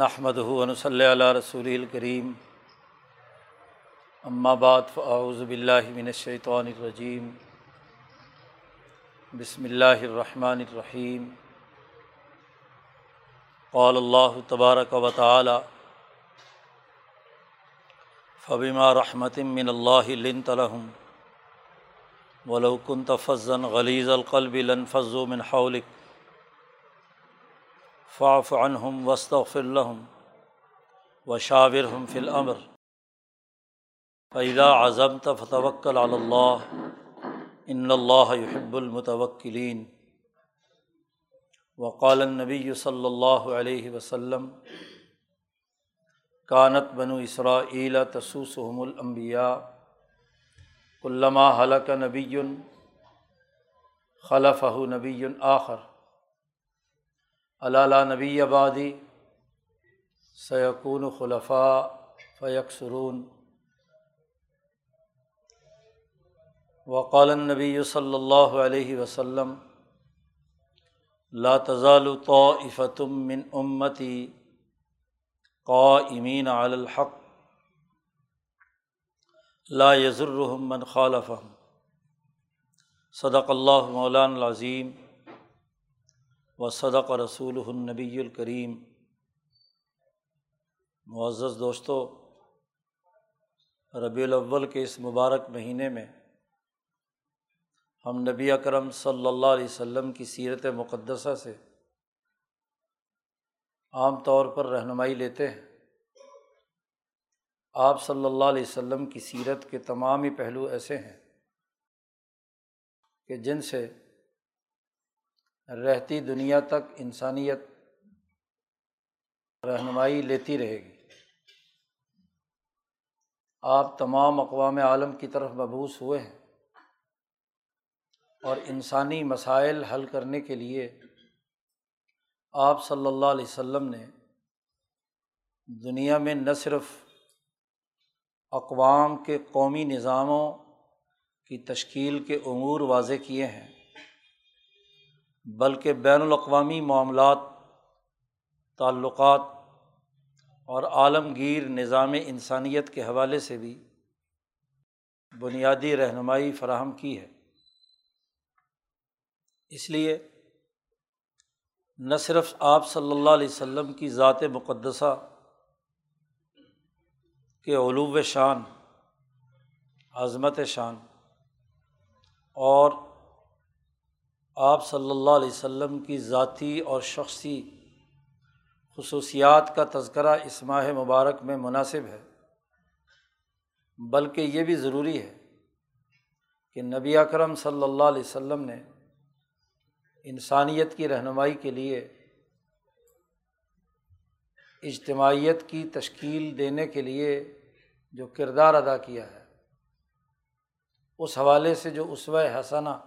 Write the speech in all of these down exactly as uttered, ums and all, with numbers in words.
نحمدہ و نصلی علی رسول الکریم، اما بعد، فاعوذ باللہ من الشیطان الرجیم، بسم اللہ الرحمن الرحیم۔ قال اللہ تبارک و تعالی: فبما رحمۃ من اللہ لنت لهم ولو كنت فظا غلیظ القلب لانفضوا من حولک فاعف عنہم واستغفر لہم وشاورہم فی الامر فاذا عزمت فتوکل علی اللہ ان اللہ یحب المتوکلین۔ وقال النبی صلی اللہ علیہ وسلم: کانت بنو اسرائیل تسوسہم الانبیاء کلما ہلک نبی خلفہ نبی آخر الا لا نبی بعدی سیکون خلفاء فیکثرون۔ وقال النبی صلی اللہ علیہ وسلم: لا تزال طائفة من امتی قائمین علی الحق لا یضرهم من خالفهم۔ صدق اللہ مولانا العظیم وصدق رسولہ النبی الکریم۔ معزز دوستو، ربیع الاول کے اس مبارک مہینے میں ہم نبی اکرم صلی اللہ علیہ وسلم کی سیرت مقدسہ سے عام طور پر رہنمائی لیتے ہیں۔ آپ صلی اللہ علیہ وسلم کی سیرت کے تمام ہی پہلو ایسے ہیں کہ جن سے رہتی دنیا تک انسانیت رہنمائی لیتی رہے گی۔ آپ تمام اقوام عالم کی طرف مبعوث ہوئے ہیں اور انسانی مسائل حل کرنے کے لیے آپ صلی اللہ علیہ وسلم نے دنیا میں نہ صرف اقوام کے قومی نظاموں کی تشکیل کے امور واضح کیے ہیں بلکہ بین الاقوامی معاملات، تعلقات اور عالمگیر نظام انسانیت کے حوالے سے بھی بنیادی رہنمائی فراہم کی ہے۔ اس لیے نہ صرف آپ صلی اللہ علیہ وسلم کی ذات مقدسہ کے علو شان، عظمت شان اور آپ صلی اللہ علیہ وسلم کی ذاتی اور شخصی خصوصیات کا تذکرہ اس ماہ مبارک میں مناسب ہے، بلکہ یہ بھی ضروری ہے کہ نبی اکرم صلی اللہ علیہ وسلم نے انسانیت کی رہنمائی کے لیے اجتماعیت کی تشکیل دینے کے لیے جو کردار ادا کیا ہے، اس حوالے سے جو اسوہ حسنہ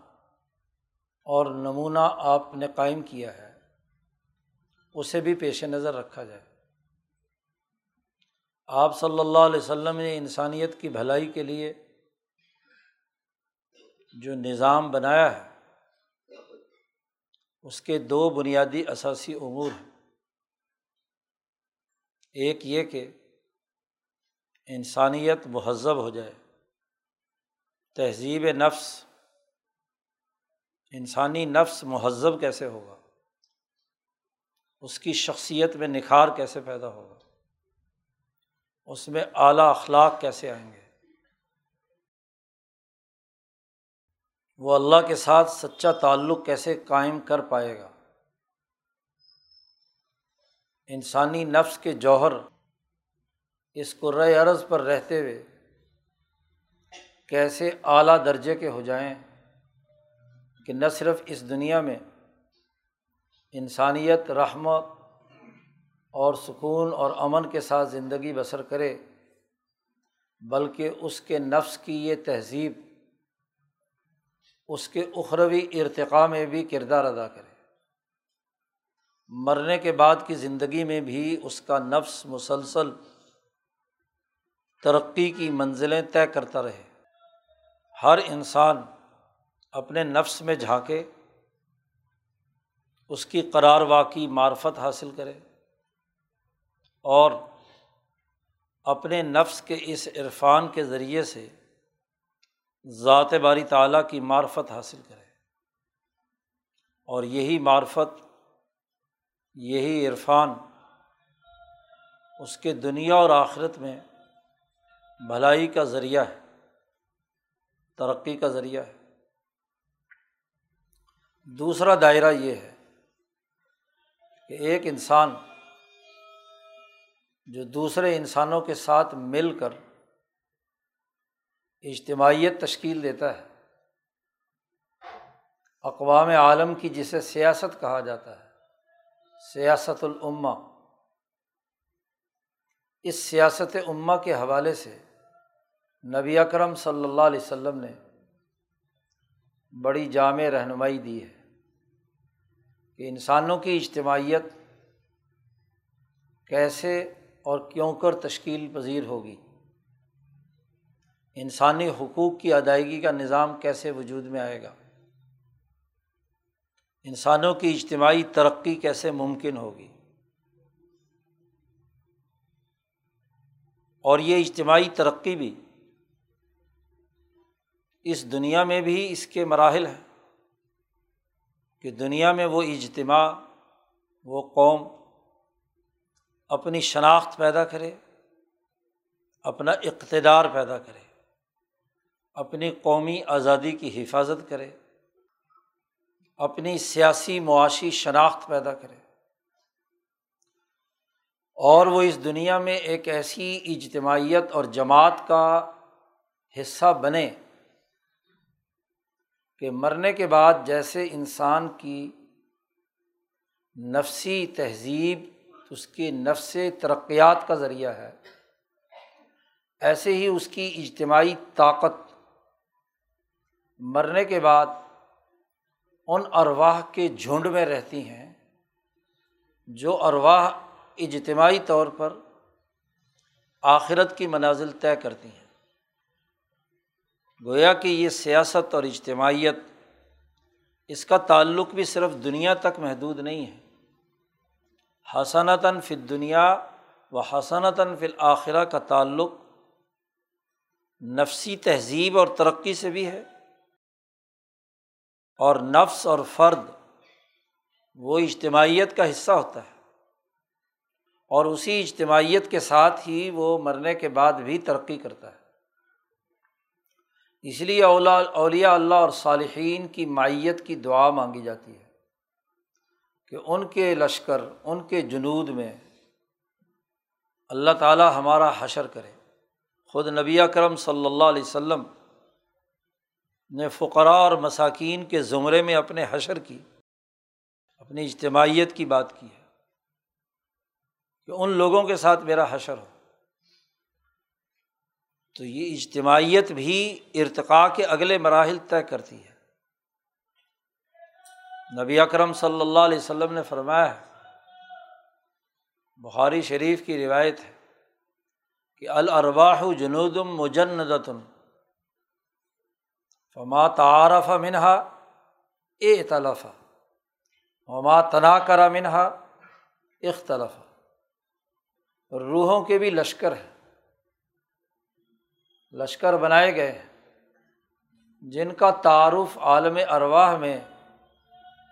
اور نمونہ آپ نے قائم کیا ہے، اسے بھی پیش نظر رکھا جائے۔ آپ صلی اللہ علیہ وسلم نے انسانیت کی بھلائی کے لیے جو نظام بنایا ہے، اس کے دو بنیادی اساسی امور ہیں۔ ایک یہ کہ انسانیت مہذب ہو جائے، تہذیب نفس، انسانی نفس مہذب کیسے ہوگا، اس کی شخصیت میں نکھار کیسے پیدا ہوگا، اس میں اعلیٰ اخلاق کیسے آئیں گے، وہ اللہ کے ساتھ سچا تعلق کیسے قائم کر پائے گا، انسانی نفس کے جوہر اس کرۂ ارض پر رہتے ہوئے کیسے اعلیٰ درجے کے ہو جائیں کہ نہ صرف اس دنیا میں انسانیت رحمت اور سکون اور امن کے ساتھ زندگی بسر کرے، بلکہ اس کے نفس کی یہ تہذیب اس کے اخروی ارتقاء میں بھی کردار ادا کرے، مرنے کے بعد کی زندگی میں بھی اس کا نفس مسلسل ترقی کی منزلیں طے کرتا رہے۔ ہر انسان اپنے نفس میں جھانکے، اس کی قراروا کی معرفت حاصل کرے، اور اپنے نفس کے اس عرفان کے ذریعے سے ذات باری تعالیٰ کی معرفت حاصل کرے، اور یہی معرفت، یہی عرفان اس کے دنیا اور آخرت میں بھلائی کا ذریعہ ہے، ترقی کا ذریعہ ہے۔ دوسرا دائرہ یہ ہے کہ ایک انسان جو دوسرے انسانوں کے ساتھ مل کر اجتماعیت تشکیل دیتا ہے، اقوام عالم کی جسے سیاست کہا جاتا ہے، سیاست الامہ، اس سیاست امہ کے حوالے سے نبی اکرم صلی اللہ علیہ وسلم نے بڑی جامع رہنمائی دی ہے کہ انسانوں کی اجتماعیت کیسے اور کیوں کر تشکیل پذیر ہوگی، انسانی حقوق کی ادائیگی کا نظام کیسے وجود میں آئے گا، انسانوں کی اجتماعی ترقی کیسے ممکن ہوگی، اور یہ اجتماعی ترقی بھی اس دنیا میں بھی اس کے مراحل ہیں کہ دنیا میں وہ اجتماع، وہ قوم اپنی شناخت پیدا کرے، اپنا اقتدار پیدا کرے، اپنی قومی آزادی کی حفاظت کرے، اپنی سیاسی معاشی شناخت پیدا کرے، اور وہ اس دنیا میں ایک ایسی اجتماعیت اور جماعت کا حصہ بنے کہ مرنے کے بعد جیسے انسان کی نفسی تہذیب اس کی نفس ترقیات کا ذریعہ ہے، ایسے ہی اس کی اجتماعی طاقت مرنے کے بعد ان ارواح کے جھنڈ میں رہتی ہیں جو ارواح اجتماعی طور پر آخرت کی منازل طے کرتی ہیں۔ گویا کہ یہ سیاست اور اجتماعیت اس کا تعلق بھی صرف دنیا تک محدود نہیں ہے، حسنۃً فی الدنیا و حسنۃً فی الآخرہ کا تعلق نفسی تہذیب اور ترقی سے بھی ہے، اور نفس اور فرد وہ اجتماعیت کا حصہ ہوتا ہے، اور اسی اجتماعیت کے ساتھ ہی وہ مرنے کے بعد بھی ترقی کرتا ہے۔ اس لیے اولیاء اللہ اور صالحین کی معیت کی دعا مانگی جاتی ہے کہ ان کے لشکر، ان کے جنود میں اللہ تعالی ہمارا حشر کرے۔ خود نبی اکرم صلی اللہ علیہ وسلم نے فقراء اور مساکین کے زمرے میں اپنے حشر کی، اپنی اجتماعیت کی بات کی ہے کہ ان لوگوں کے ساتھ میرا حشر ہو۔ تو یہ اجتماعیت بھی ارتقاء کے اگلے مراحل طے کرتی ہے۔ نبی اکرم صلی اللہ علیہ وسلم نے فرمایا ہے، بخاری شریف کی روایت ہے کہ الارواح جنود مجندۃ فما تعارف منها ائتلف وما تناکر منها اختلف۔ روحوں کے بھی لشکر ہیں، لشکر بنائے گئے جن کا تعارف عالم ارواح میں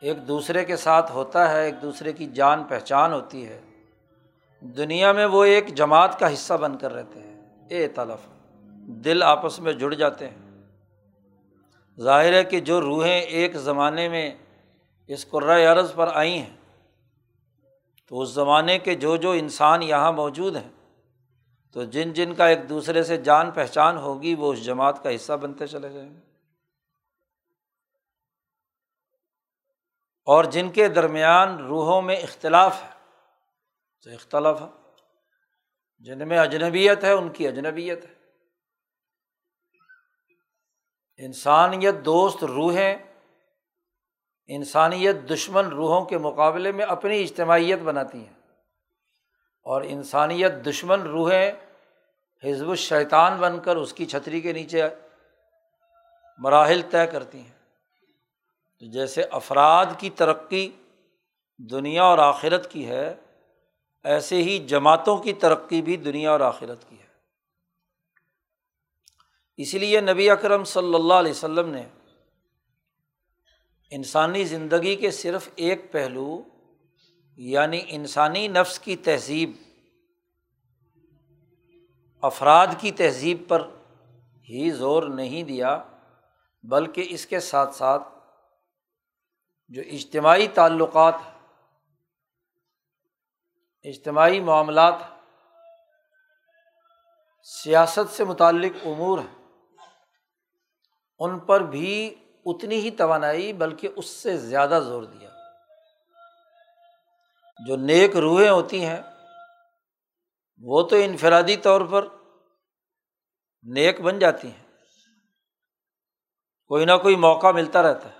ایک دوسرے کے ساتھ ہوتا ہے، ایک دوسرے کی جان پہچان ہوتی ہے، دنیا میں وہ ایک جماعت کا حصہ بن کر رہتے ہیں، اے تلف، دل آپس میں جڑ جاتے ہیں۔ ظاہر ہے کہ جو روحیں ایک زمانے میں اس کرۂ ارض پر آئی ہیں تو اس زمانے کے جو جو انسان یہاں موجود ہیں تو جن جن کا ایک دوسرے سے جان پہچان ہوگی وہ اس جماعت کا حصہ بنتے چلے جائیں گے، اور جن کے درمیان روحوں میں اختلاف ہے تو اختلاف ہے، جن میں اجنبیت ہے ان کی اجنبیت ہے۔ انسانیت دوست روحیں انسانیت دشمن روحوں کے مقابلے میں اپنی اجتماعیت بناتی ہیں، اور انسانیت دشمن روحیں حزب الشیطان بن کر اس کی چھتری کے نیچے مراحل طے کرتی ہیں۔ تو جیسے افراد کی ترقی دنیا اور آخرت کی ہے، ایسے ہی جماعتوں کی ترقی بھی دنیا اور آخرت کی ہے۔ اسی لیے نبی اکرم صلی اللہ علیہ وسلم نے انسانی زندگی کے صرف ایک پہلو یعنی انسانی نفس کی تہذیب، افراد کی تہذیب پر ہی زور نہیں دیا، بلکہ اس کے ساتھ ساتھ جو اجتماعی تعلقات، اجتماعی معاملات، سیاست سے متعلق امور ہیں، ان پر بھی اتنی ہی توانائی بلکہ اس سے زیادہ زور دیا۔ جو نیک روحیں ہوتی ہیں وہ تو انفرادی طور پر نیک بن جاتی ہیں، کوئی نہ کوئی موقع ملتا رہتا ہے،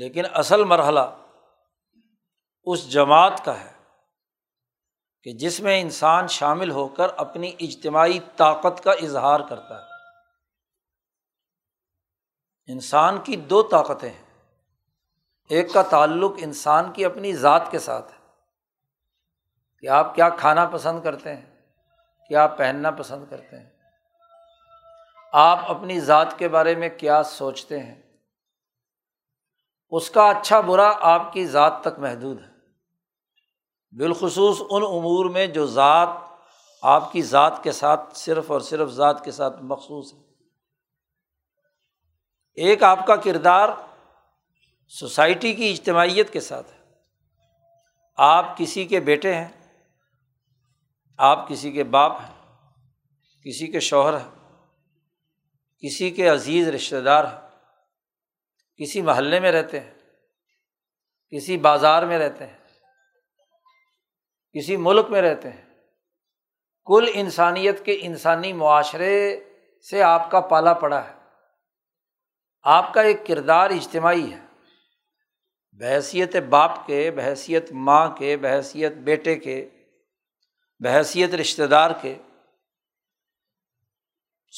لیکن اصل مرحلہ اس جماعت کا ہے کہ جس میں انسان شامل ہو کر اپنی اجتماعی طاقت کا اظہار کرتا ہے۔ انسان کی دو طاقتیں ہیں، ایک کا تعلق انسان کی اپنی ذات کے ساتھ ہے کہ آپ کیا کھانا پسند کرتے ہیں، کیا پہننا پسند کرتے ہیں، آپ اپنی ذات کے بارے میں کیا سوچتے ہیں، اس کا اچھا برا آپ کی ذات تک محدود ہے، بالخصوص ان امور میں جو ذات آپ کی ذات کے ساتھ صرف اور صرف ذات کے ساتھ مخصوص ہے۔ ایک آپ کا کردار سوسائٹی کی اجتماعیت کے ساتھ ہے، آپ کسی کے بیٹے ہیں، آپ کسی کے باپ ہیں، کسی کے شوہر ہیں، کسی کے عزیز رشتہ دار ہیں، کسی محلے میں رہتے ہیں، کسی بازار میں رہتے ہیں، کسی ملک میں رہتے ہیں، کل انسانیت کے انسانی معاشرے سے آپ کا پالا پڑا ہے، آپ کا ایک کردار اجتماعی ہے، بحیثیت باپ کے، بحیثیت ماں کے، بحیثیت بیٹے کے، بحیثیت رشتہ دار کے،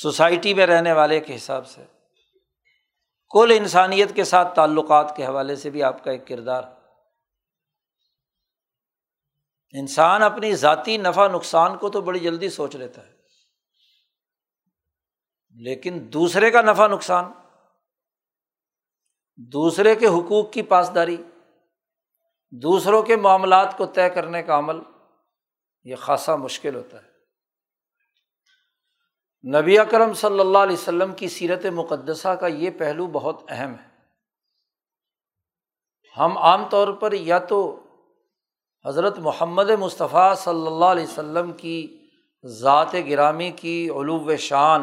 سوسائٹی میں رہنے والے کے حساب سے کل انسانیت کے ساتھ تعلقات کے حوالے سے بھی آپ کا ایک کردار ہے۔ انسان اپنی ذاتی نفع نقصان کو تو بڑی جلدی سوچ لیتا ہے، لیکن دوسرے کا نفع نقصان، دوسرے کے حقوق کی پاسداری، دوسروں کے معاملات کو طے کرنے کا عمل، یہ خاصا مشکل ہوتا ہے۔ نبی اکرم صلی اللہ علیہ وسلم کی سیرت مقدسہ کا یہ پہلو بہت اہم ہے۔ ہم عام طور پر یا تو حضرت محمد مصطفیٰ صلی اللہ علیہ وسلم کی ذات گرامی کی علو شان،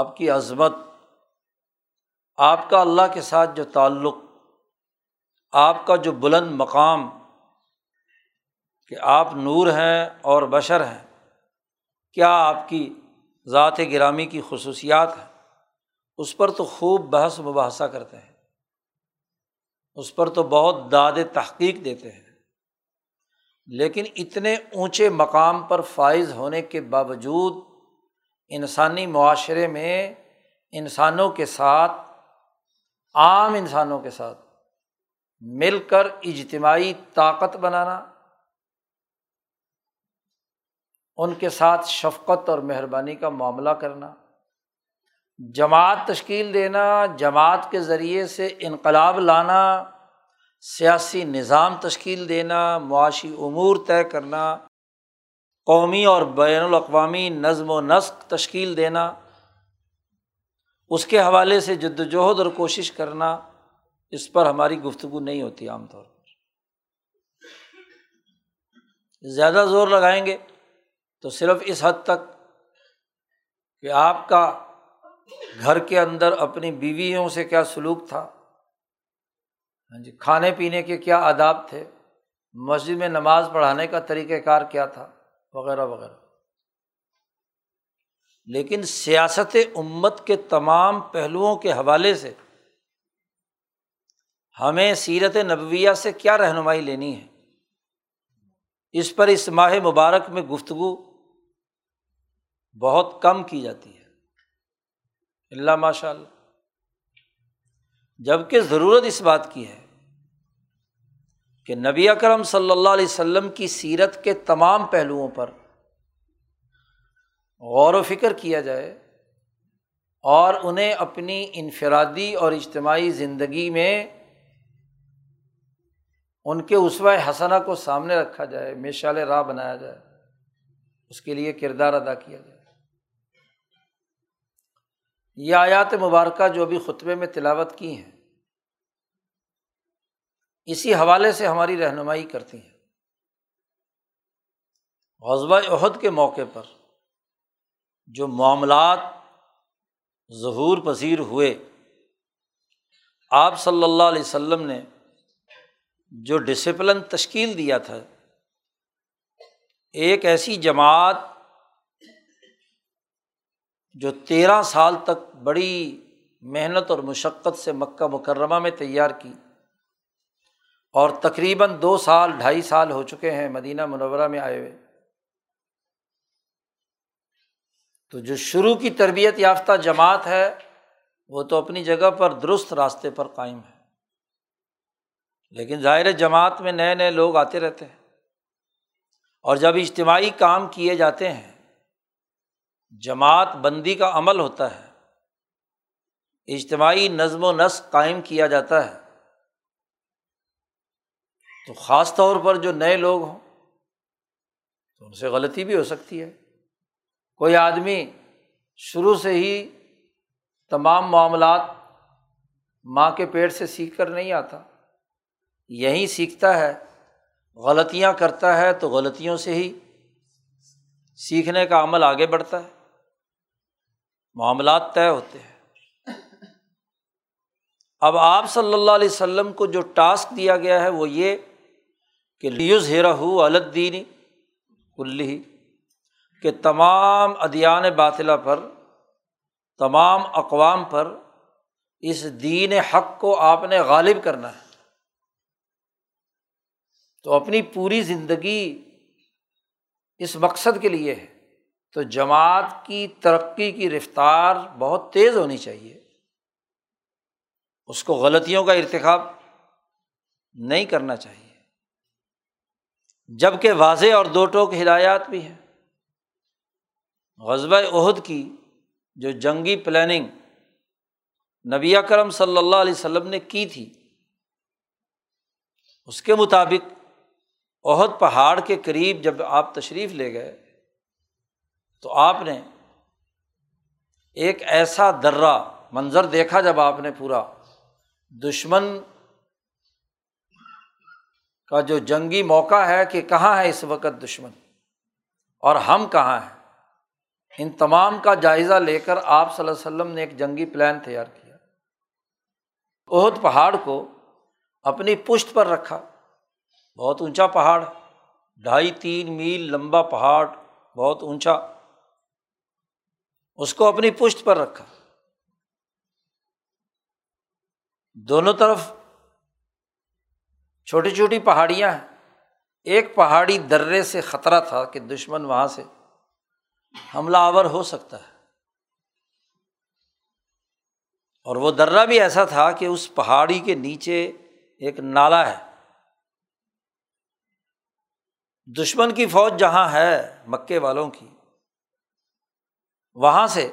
آپ کی عظمت، آپ کا اللہ کے ساتھ جو تعلق، آپ کا جو بلند مقام کہ آپ نور ہیں اور بشر ہیں، کیا آپ کی ذات گرامی کی خصوصیات ہیں، اس پر تو خوب بحث مباحثہ کرتے ہیں، اس پر تو بہت داد تحقیق دیتے ہیں، لیکن اتنے اونچے مقام پر فائز ہونے کے باوجود انسانی معاشرے میں انسانوں کے ساتھ، عام انسانوں کے ساتھ مل کر اجتماعی طاقت بنانا، ان کے ساتھ شفقت اور مہربانی کا معاملہ کرنا، جماعت تشکیل دینا، جماعت کے ذریعے سے انقلاب لانا، سیاسی نظام تشکیل دینا، معاشی امور طے کرنا، قومی اور بین الاقوامی نظم و نسق تشکیل دینا، اس کے حوالے سے جد وجہد اور کوشش کرنا، اس پر ہماری گفتگو نہیں ہوتی۔ عام طور پر زیادہ زور لگائیں گے تو صرف اس حد تک کہ آپ کا گھر کے اندر اپنی بیویوں سے کیا سلوک تھا، کھانے پینے کے کیا آداب تھے، مسجد میں نماز پڑھانے کا طریقہ کار کیا تھا، وغیرہ وغیرہ، لیکن سیاست امت کے تمام پہلوؤں کے حوالے سے ہمیں سیرت نبویہ سے کیا رہنمائی لینی ہے، اس پر اس ماہ مبارک میں گفتگو بہت کم کی جاتی ہے، اللہ ماشاء اللہ، جبکہ ضرورت اس بات کی ہے کہ نبی اکرم صلی اللہ علیہ وسلم کی سیرت کے تمام پہلوؤں پر غور و فکر کیا جائے اور انہیں اپنی انفرادی اور اجتماعی زندگی میں ان کے اسوہ حسنہ کو سامنے رکھا جائے، مشعل راہ بنایا جائے، اس کے لیے کردار ادا کیا جائے۔ یہ آیات مبارکہ جو ابھی خطبے میں تلاوت کی ہیں اسی حوالے سے ہماری رہنمائی کرتی ہیں۔ غزوہ احد کے موقع پر جو معاملات ظہور پذیر ہوئے، آپ صلی اللہ علیہ وسلم نے جو ڈسپلن تشکیل دیا تھا، ایک ایسی جماعت جو تیرہ سال تک بڑی محنت اور مشقت سے مکہ مکرمہ میں تیار کی اور تقریباً دو سال ڈھائی سال ہو چکے ہیں مدینہ منورہ میں آئے ہوئے، تو جو شروع کی تربیت یافتہ جماعت ہے وہ تو اپنی جگہ پر درست راستے پر قائم ہے، لیکن ظاہر جماعت میں نئے نئے لوگ آتے رہتے ہیں، اور جب اجتماعی کام کیے جاتے ہیں، جماعت بندی کا عمل ہوتا ہے، اجتماعی نظم و نسق قائم کیا جاتا ہے، تو خاص طور پر جو نئے لوگ ہوں تو ان سے غلطی بھی ہو سکتی ہے۔ کوئی آدمی شروع سے ہی تمام معاملات ماں کے پیٹ سے سیکھ کر نہیں آتا، یہی سیکھتا ہے، غلطیاں کرتا ہے، تو غلطیوں سے ہی سیکھنے کا عمل آگے بڑھتا ہے، معاملات طے ہوتے ہیں۔ اب آپ صلی اللہ علیہ وسلم کو جو ٹاسک دیا گیا ہے وہ یہ کہ لیظہرہ علی الدین کلہ، کہ تمام ادیان باطلہ پر، تمام اقوام پر اس دین حق کو آپ نے غالب کرنا ہے، تو اپنی پوری زندگی اس مقصد کے لیے ہے۔ تو جماعت کی ترقی کی رفتار بہت تیز ہونی چاہیے، اس کو غلطیوں کا ارتکاب نہیں کرنا چاہیے، جبکہ واضح اور دو ٹوک ہدایات بھی ہیں۔ غزوہ احد کی جو جنگی پلاننگ نبی اکرم صلی اللہ علیہ وسلم نے کی تھی، اس کے مطابق احد پہاڑ کے قریب جب آپ تشریف لے گئے تو آپ نے ایک ایسا درہ منظر دیکھا، جب آپ نے پورا دشمن کا جو جنگی موقع ہے کہ کہاں ہے اس وقت دشمن اور ہم کہاں ہیں، ان تمام کا جائزہ لے کر آپ صلی اللہ علیہ وسلم نے ایک جنگی پلان تیار کیا۔ احد پہاڑ کو اپنی پشت پر رکھا، بہت اونچا پہاڑ، ڈھائی تین میل لمبا پہاڑ، بہت اونچا، اس کو اپنی پشت پر رکھا، دونوں طرف چھوٹی چھوٹی پہاڑیاں ہیں، ایک پہاڑی درے سے خطرہ تھا کہ دشمن وہاں سے حملہ آور ہو سکتا ہے، اور وہ درہ بھی ایسا تھا کہ اس پہاڑی کے نیچے ایک نالا ہے، دشمن کی فوج جہاں ہے مکے والوں کی، وہاں سے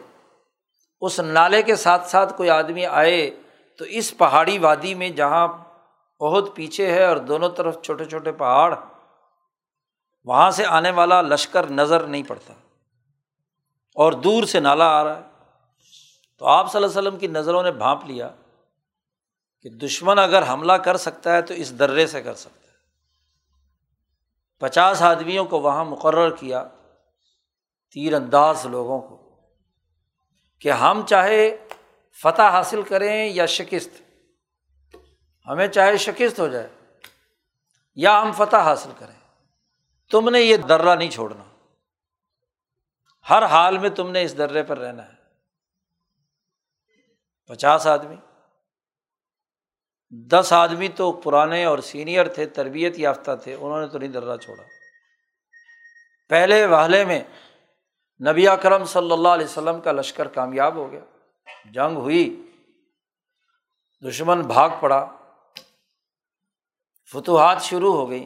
اس نالے کے ساتھ ساتھ کوئی آدمی آئے تو اس پہاڑی وادی میں جہاں احد پیچھے ہے اور دونوں طرف چھوٹے چھوٹے پہاڑ، وہاں سے آنے والا لشکر نظر نہیں پڑتا اور دور سے نالا آ رہا ہے، تو آپ صلی اللہ علیہ وسلم کی نظروں نے بھانپ لیا کہ دشمن اگر حملہ کر سکتا ہے تو اس درے سے کر سکتا ہے۔ پچاس آدمیوں کو وہاں مقرر کیا، تیر انداز لوگوں کو، کہ ہم چاہے فتح حاصل کریں یا شکست، ہمیں چاہے شکست ہو جائے یا ہم فتح حاصل کریں، تم نے یہ درہ نہیں چھوڑنا، ہر حال میں تم نے اس درے پر رہنا ہے۔ پچاس آدمی، دس آدمی تو پرانے اور سینئر تھے، تربیت یافتہ تھے، انہوں نے تو نہیں درہ چھوڑا۔ پہلے وہلے میں نبی اکرم صلی اللہ علیہ وسلم کا لشکر کامیاب ہو گیا، جنگ ہوئی، دشمن بھاگ پڑا، فتوحات شروع ہو گئی،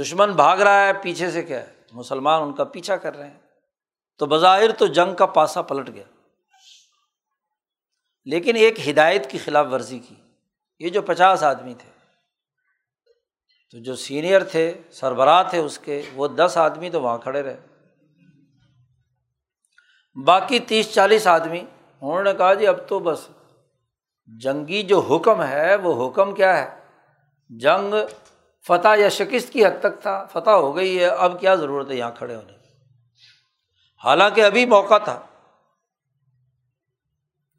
دشمن بھاگ رہا ہے، پیچھے سے کیا ہے، مسلمان ان کا پیچھا کر رہے ہیں، تو بظاہر تو جنگ کا پاسا پلٹ گیا، لیکن ایک ہدایت کی خلاف ورزی کی۔ یہ جو پچاس آدمی تھے، تو جو سینئر تھے، سربراہ تھے اس کے، وہ دس آدمی تو وہاں کھڑے رہے، باقی تیس چالیس آدمی، انہوں نے کہا جی اب تو بس جنگی جو حکم ہے وہ حکم کیا ہے، جنگ فتح یا شکست کی حد تک تھا، فتح ہو گئی ہے، اب کیا ضرورت ہے یہاں کھڑے ہونے کی، حالانکہ ابھی موقع تھا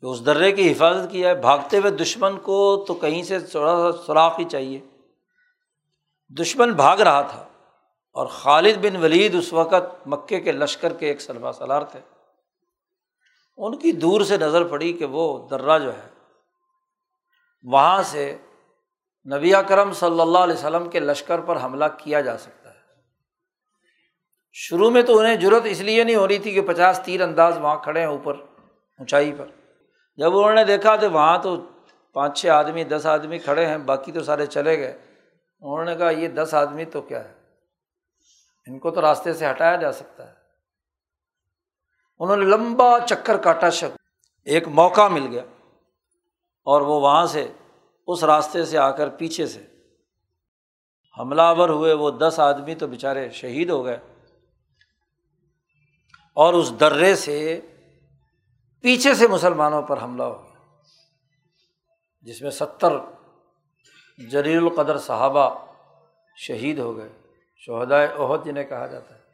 کہ اس درے کی حفاظت کیا ہے، بھاگتے ہوئے دشمن کو تو کہیں سے تھوڑا سا سراخ ہی چاہیے۔ دشمن بھاگ رہا تھا، اور خالد بن ولید اس وقت مکے کے لشکر کے ایک سربراہ سالار تھے، ان کی دور سے نظر پڑی کہ وہ درہ جو ہے وہاں سے نبی اکرم صلی اللہ علیہ وسلم کے لشکر پر حملہ کیا جا سکتا ہے۔ شروع میں تو انہیں جرأت اس لیے نہیں ہو رہی تھی کہ پچاس تیر انداز وہاں کھڑے ہیں اوپر اونچائی پر، جب انہوں نے دیکھا تو وہاں تو پانچ چھ آدمی دس آدمی کھڑے ہیں، باقی تو سارے چلے گئے، انہوں نے کہا یہ دس آدمی تو کیا ہے، ان کو تو راستے سے ہٹایا جا سکتا ہے۔ انہوں نے لمبا چکر کاٹا، شک ایک موقع مل گیا، اور وہ وہاں سے اس راستے سے آ کر پیچھے سے حملہ آور ہوئے، وہ دس آدمی تو بیچارے شہید ہو گئے، اور اس درے سے پیچھے سے مسلمانوں پر حملہ ہو گیا، جس میں ستر جلیل القدر صحابہ شہید ہو گئے، شہدائے احد جنہیں کہا جاتا ہے۔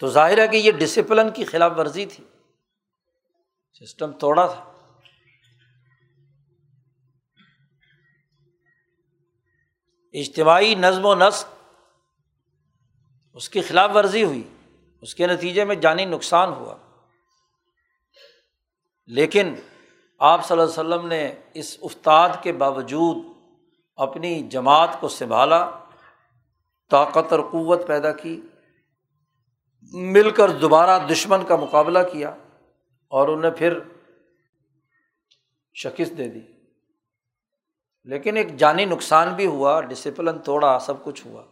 تو ظاہر ہے کہ یہ ڈسپلن کی خلاف ورزی تھی، سسٹم توڑا تھا۔ اجتماعی نظم و نسق اس کی خلاف ورزی ہوئی، اس کے نتیجے میں جانی نقصان ہوا، لیکن آپ صلی اللہ علیہ وسلم نے اس افتاد کے باوجود اپنی جماعت کو سنبھالا، طاقت اور قوت پیدا کی، مل کر دوبارہ دشمن کا مقابلہ کیا، اور انہیں پھر شکست دے دی، لیکن ایک جانی نقصان بھی ہوا، ڈسپلن توڑا، سب کچھ ہوا۔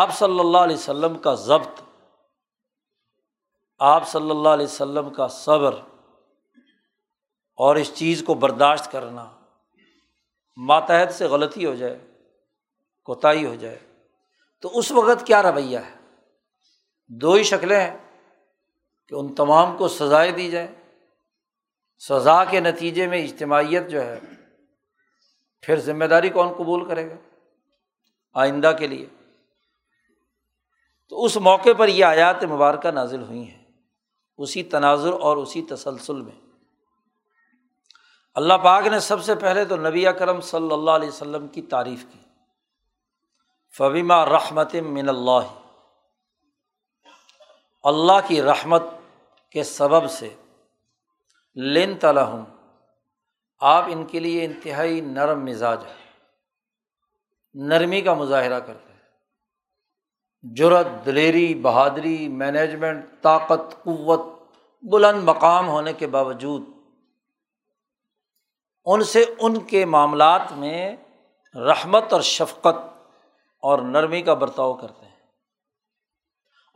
آپ صلی اللہ علیہ وسلم کا ضبط، آپ صلی اللہ علیہ وسلم کا صبر اور اس چیز کو برداشت کرنا، ماتحت سے غلطی ہو جائے، کوتاہی ہو جائے تو اس وقت کیا رویہ ہے، دو ہی شکلیں ہیں کہ ان تمام کو سزائیں دی جائیں، سزا کے نتیجے میں اجتماعیت جو ہے پھر ذمہ داری کون قبول کرے گا آئندہ کے لیے۔ تو اس موقع پر یہ آیات مبارکہ نازل ہوئی ہیں، اسی تناظر اور اسی تسلسل میں۔ اللہ پاک نے سب سے پہلے تو نبی اکرم صلی اللہ علیہ وسلم کی تعریف کی، فَبِمَا رَحْمَةٍ مِّنَ اللَّهِ، اللہ کی رحمت کے سبب سے، لِنتَ لَهُمْ، آپ ان کے لیے انتہائی نرم مزاج ہے، نرمی کا مظاہرہ کرتے ہیں، جرأت، دلیری، بہادری، مینجمنٹ، طاقت، قوت، بلند مقام ہونے کے باوجود ان سے ان کے معاملات میں رحمت اور شفقت اور نرمی کا برتاؤ کرتے ہیں۔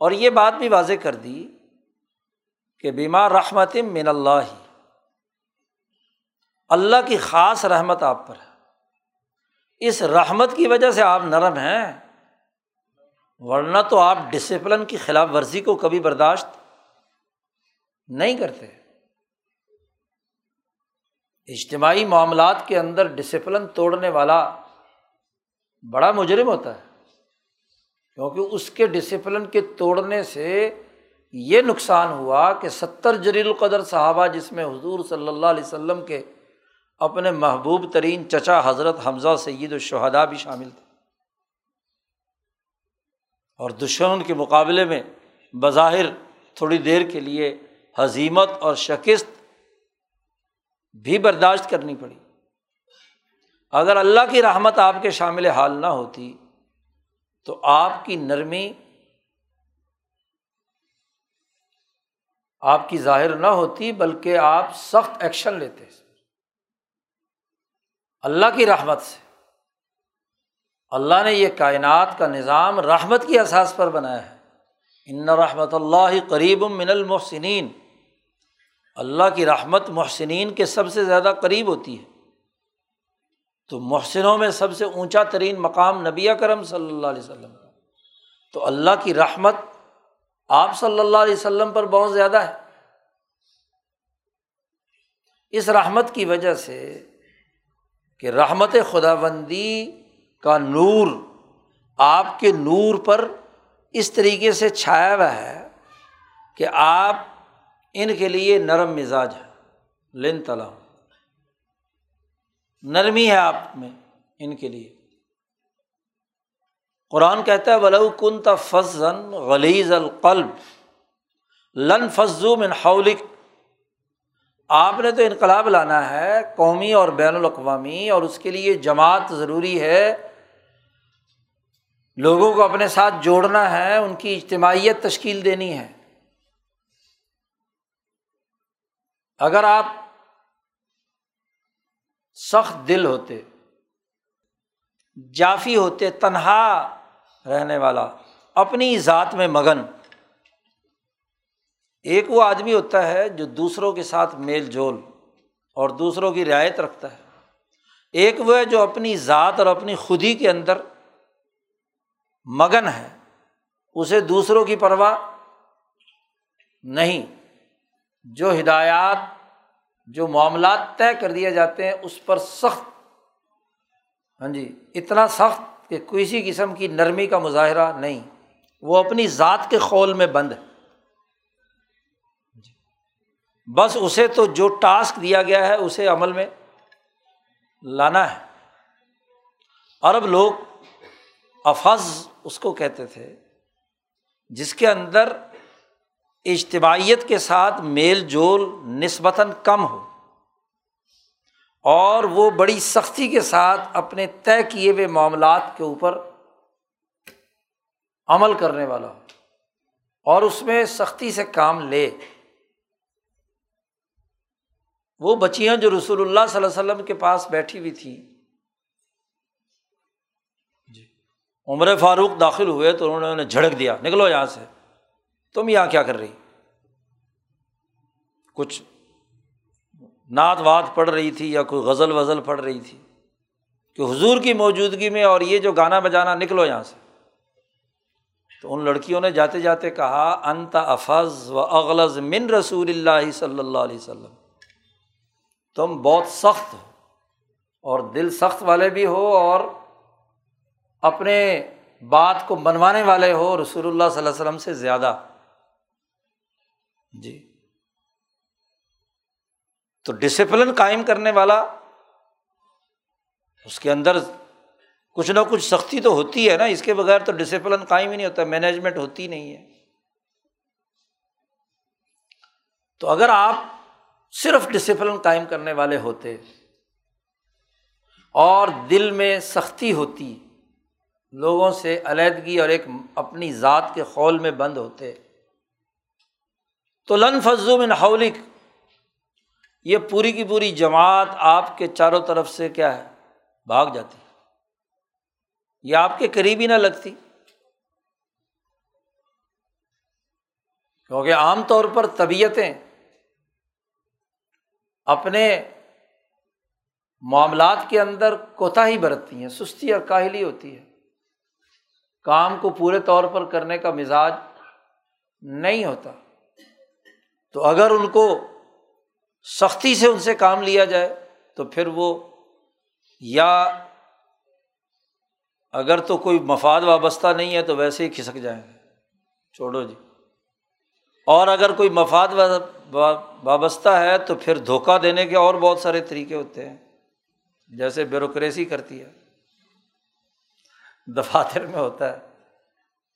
اور یہ بات بھی واضح کر دی کہ بما رحمت من اللہ، اللہ کی خاص رحمت آپ پر ہے، اس رحمت کی وجہ سے آپ نرم ہیں، ورنہ تو آپ ڈسپلن کی خلاف ورزی کو کبھی برداشت نہیں کرتے۔ اجتماعی معاملات کے اندر ڈسپلن توڑنے والا بڑا مجرم ہوتا ہے، کیونکہ اس کے ڈسپلن کے توڑنے سے یہ نقصان ہوا کہ ستر جلیل القدر صحابہ، جس میں حضور صلی اللہ علیہ وسلم کے اپنے محبوب ترین چچا حضرت حمزہ سید الشہداء بھی شامل تھے، اور دشمن کے مقابلے میں بظاہر تھوڑی دیر کے لیے ہزیمت اور شکست بھی برداشت کرنی پڑی۔ اگر اللہ کی رحمت آپ کے شامل حال نہ ہوتی تو آپ کی نرمی آپ کی ظاہر نہ ہوتی، بلکہ آپ سخت ایکشن لیتے، اللہ کی رحمت سے۔ اللہ نے یہ کائنات کا نظام رحمت کی اساس پر بنایا ہے۔ ان رحمت اللہ قریب من المحسنین، اللہ کی رحمت محسنین کے سب سے زیادہ قریب ہوتی ہے۔ تو محسنوں میں سب سے اونچا ترین مقام نبی اکرم صلی اللہ علیہ وسلم کا، تو اللہ کی رحمت آپ صلی اللہ علیہ وسلم پر بہت زیادہ ہے۔ اس رحمت کی وجہ سے کہ رحمت خداوندی کا نور آپ کے نور پر اس طریقے سے چھایا ہوا ہے کہ آپ ان کے لیے نرم مزاج ہے، لن تلا نرمی ہے آپ میں ان کے لیے۔ قرآن کہتا ہے وَلَوْ كُنْتَ فَظًّا غَلِيظَ الْقَلْبِ لَانفَضُّوا مِنْ حَوْلِكَ۔ آپ نے تو انقلاب لانا ہے قومی اور بین الاقوامی، اور اس کے لیے جماعت ضروری ہے، لوگوں کو اپنے ساتھ جوڑنا ہے، ان کی اجتماعیت تشکیل دینی ہے۔ اگر آپ سخت دل ہوتے، جافی ہوتے، تنہا رہنے والا، اپنی ذات میں مگن۔ ایک وہ آدمی ہوتا ہے جو دوسروں کے ساتھ میل جول اور دوسروں کی رعایت رکھتا ہے، ایک وہ ہے جو اپنی ذات اور اپنی خودی کے اندر مگن ہے، اسے دوسروں کی پرواہ نہیں۔ جو ہدایات، جو معاملات طے کر دیے جاتے ہیں اس پر سخت، ہاں جی اتنا سخت کہ کسی قسم کی نرمی کا مظاہرہ نہیں، وہ اپنی ذات کے خول میں بند ہے۔ بس اسے تو جو ٹاسک دیا گیا ہے اسے عمل میں لانا ہے۔ عرب لوگ افز اس کو کہتے تھے جس کے اندر اجتماعیت کے ساتھ میل جول نسبتاً کم ہو، اور وہ بڑی سختی کے ساتھ اپنے طے کیے ہوئے معاملات کے اوپر عمل کرنے والا ہو اور اس میں سختی سے کام لے۔ وہ بچیاں جو رسول اللہ صلی اللہ علیہ وسلم کے پاس بیٹھی ہوئی تھیں، عمر فاروق داخل ہوئے تو انہوں نے جھڑک دیا، نکلو یہاں سے، تم یہاں کیا کر رہی؟ کچھ نعت وات پڑھ رہی تھی یا کوئی غزل وزل پڑھ رہی تھی کہ حضور کی موجودگی میں اور یہ جو گانا بجانا، نکلو یہاں سے۔ تو ان لڑکیوں نے جاتے جاتے کہا انت افز و اغلظ من رسول اللہ صلی اللہ علیہ وسلم، تم بہت سخت ہو اور دل سخت والے بھی ہو اور اپنے بات کو منوانے والے ہو رسول اللہ صلی اللہ علیہ وسلم سے زیادہ۔ جی تو ڈسپلن قائم کرنے والا، اس کے اندر کچھ نہ کچھ سختی تو ہوتی ہے نا، اس کے بغیر تو ڈسپلن قائم ہی نہیں ہوتا، مینجمنٹ ہوتی نہیں ہے۔ تو اگر آپ صرف ڈسپلن قائم کرنے والے ہوتے اور دل میں سختی ہوتی، لوگوں سے علیحدگی اور ایک اپنی ذات کے خول میں بند ہوتے، تو لانفضوا من حولک، یہ پوری کی پوری جماعت آپ کے چاروں طرف سے کیا ہے، بھاگ جاتی، یہ آپ کے قریب ہی نہ لگتی۔ کیونکہ عام طور پر طبیعتیں اپنے معاملات کے اندر کوتاہی برتتی ہیں، سستی اور کاہلی ہوتی ہے، کام کو پورے طور پر کرنے کا مزاج نہیں ہوتا۔ تو اگر ان کو سختی سے ان سے کام لیا جائے تو پھر وہ یا اگر تو کوئی مفاد وابستہ نہیں ہے تو ویسے ہی کھسک جائیں گے، چھوڑو جی، اور اگر کوئی مفاد وابستہ ہے تو پھر دھوکہ دینے کے اور بہت سارے طریقے ہوتے ہیں، جیسے بیوروکریسی کرتی ہے، دفاتر میں ہوتا ہے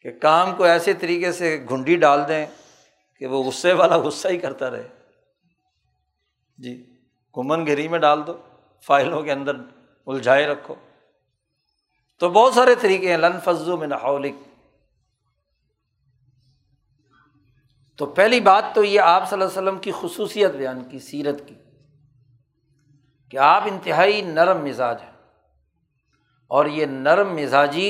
کہ کام کو ایسے طریقے سے گھنڈی ڈال دیں کہ وہ غصے والا غصہ ہی کرتا رہے، جی گھمن گھری میں ڈال دو، فائلوں کے اندر الجھائے رکھو۔ تو بہت سارے طریقے ہیں لانفضوا من حولک۔ تو پہلی بات تو یہ آپ صلی اللہ علیہ وسلم کی خصوصیت بیان کی، سیرت کی۔ کہ آپ انتہائی نرم مزاج ہیں، اور یہ نرم مزاجی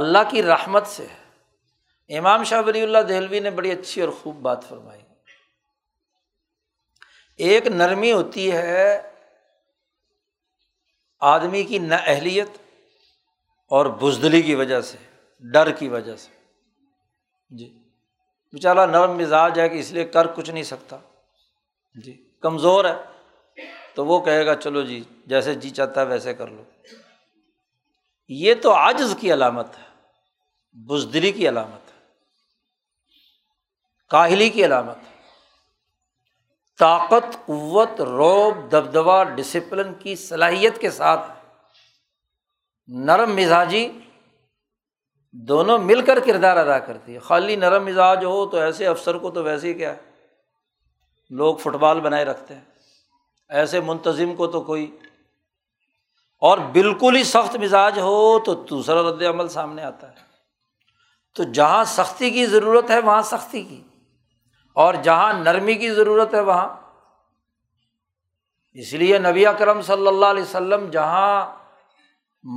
اللہ کی رحمت سے ہے۔ امام شاہ ولی اللہ دہلوی نے بڑی اچھی اور خوب بات فرمائی، ایک نرمی ہوتی ہے آدمی کی نااہلیت اور بزدلی کی وجہ سے، ڈر کی وجہ سے، جی بیچارہ نرم مزاج ہے کہ اس لیے کر کچھ نہیں سکتا، جی کمزور ہے تو وہ کہے گا چلو جی جیسے جی چاہتا ہے ویسے کر لو۔ یہ تو عجز کی علامت ہے، بزدلی کی علامت ہے، کاہلی کی علامت ہے۔ طاقت، قوت، رعب، دبدبا، ڈسپلن کی صلاحیت کے ساتھ نرم مزاجی دونوں مل کر کردار ادا کرتی ہے۔ خالی نرم مزاج ہو تو ایسے افسر کو تو ویسے ہی کیا ہے لوگ فٹ بال بنائے رکھتے ہیں، ایسے منتظم کو تو کوئی، اور بالکل ہی سخت مزاج ہو تو دوسرا رد عمل سامنے آتا ہے۔ تو جہاں سختی کی ضرورت ہے وہاں سختی کی، اور جہاں نرمی کی ضرورت ہے وہاں۔ اس لیے نبی اکرم صلی اللہ علیہ وسلم جہاں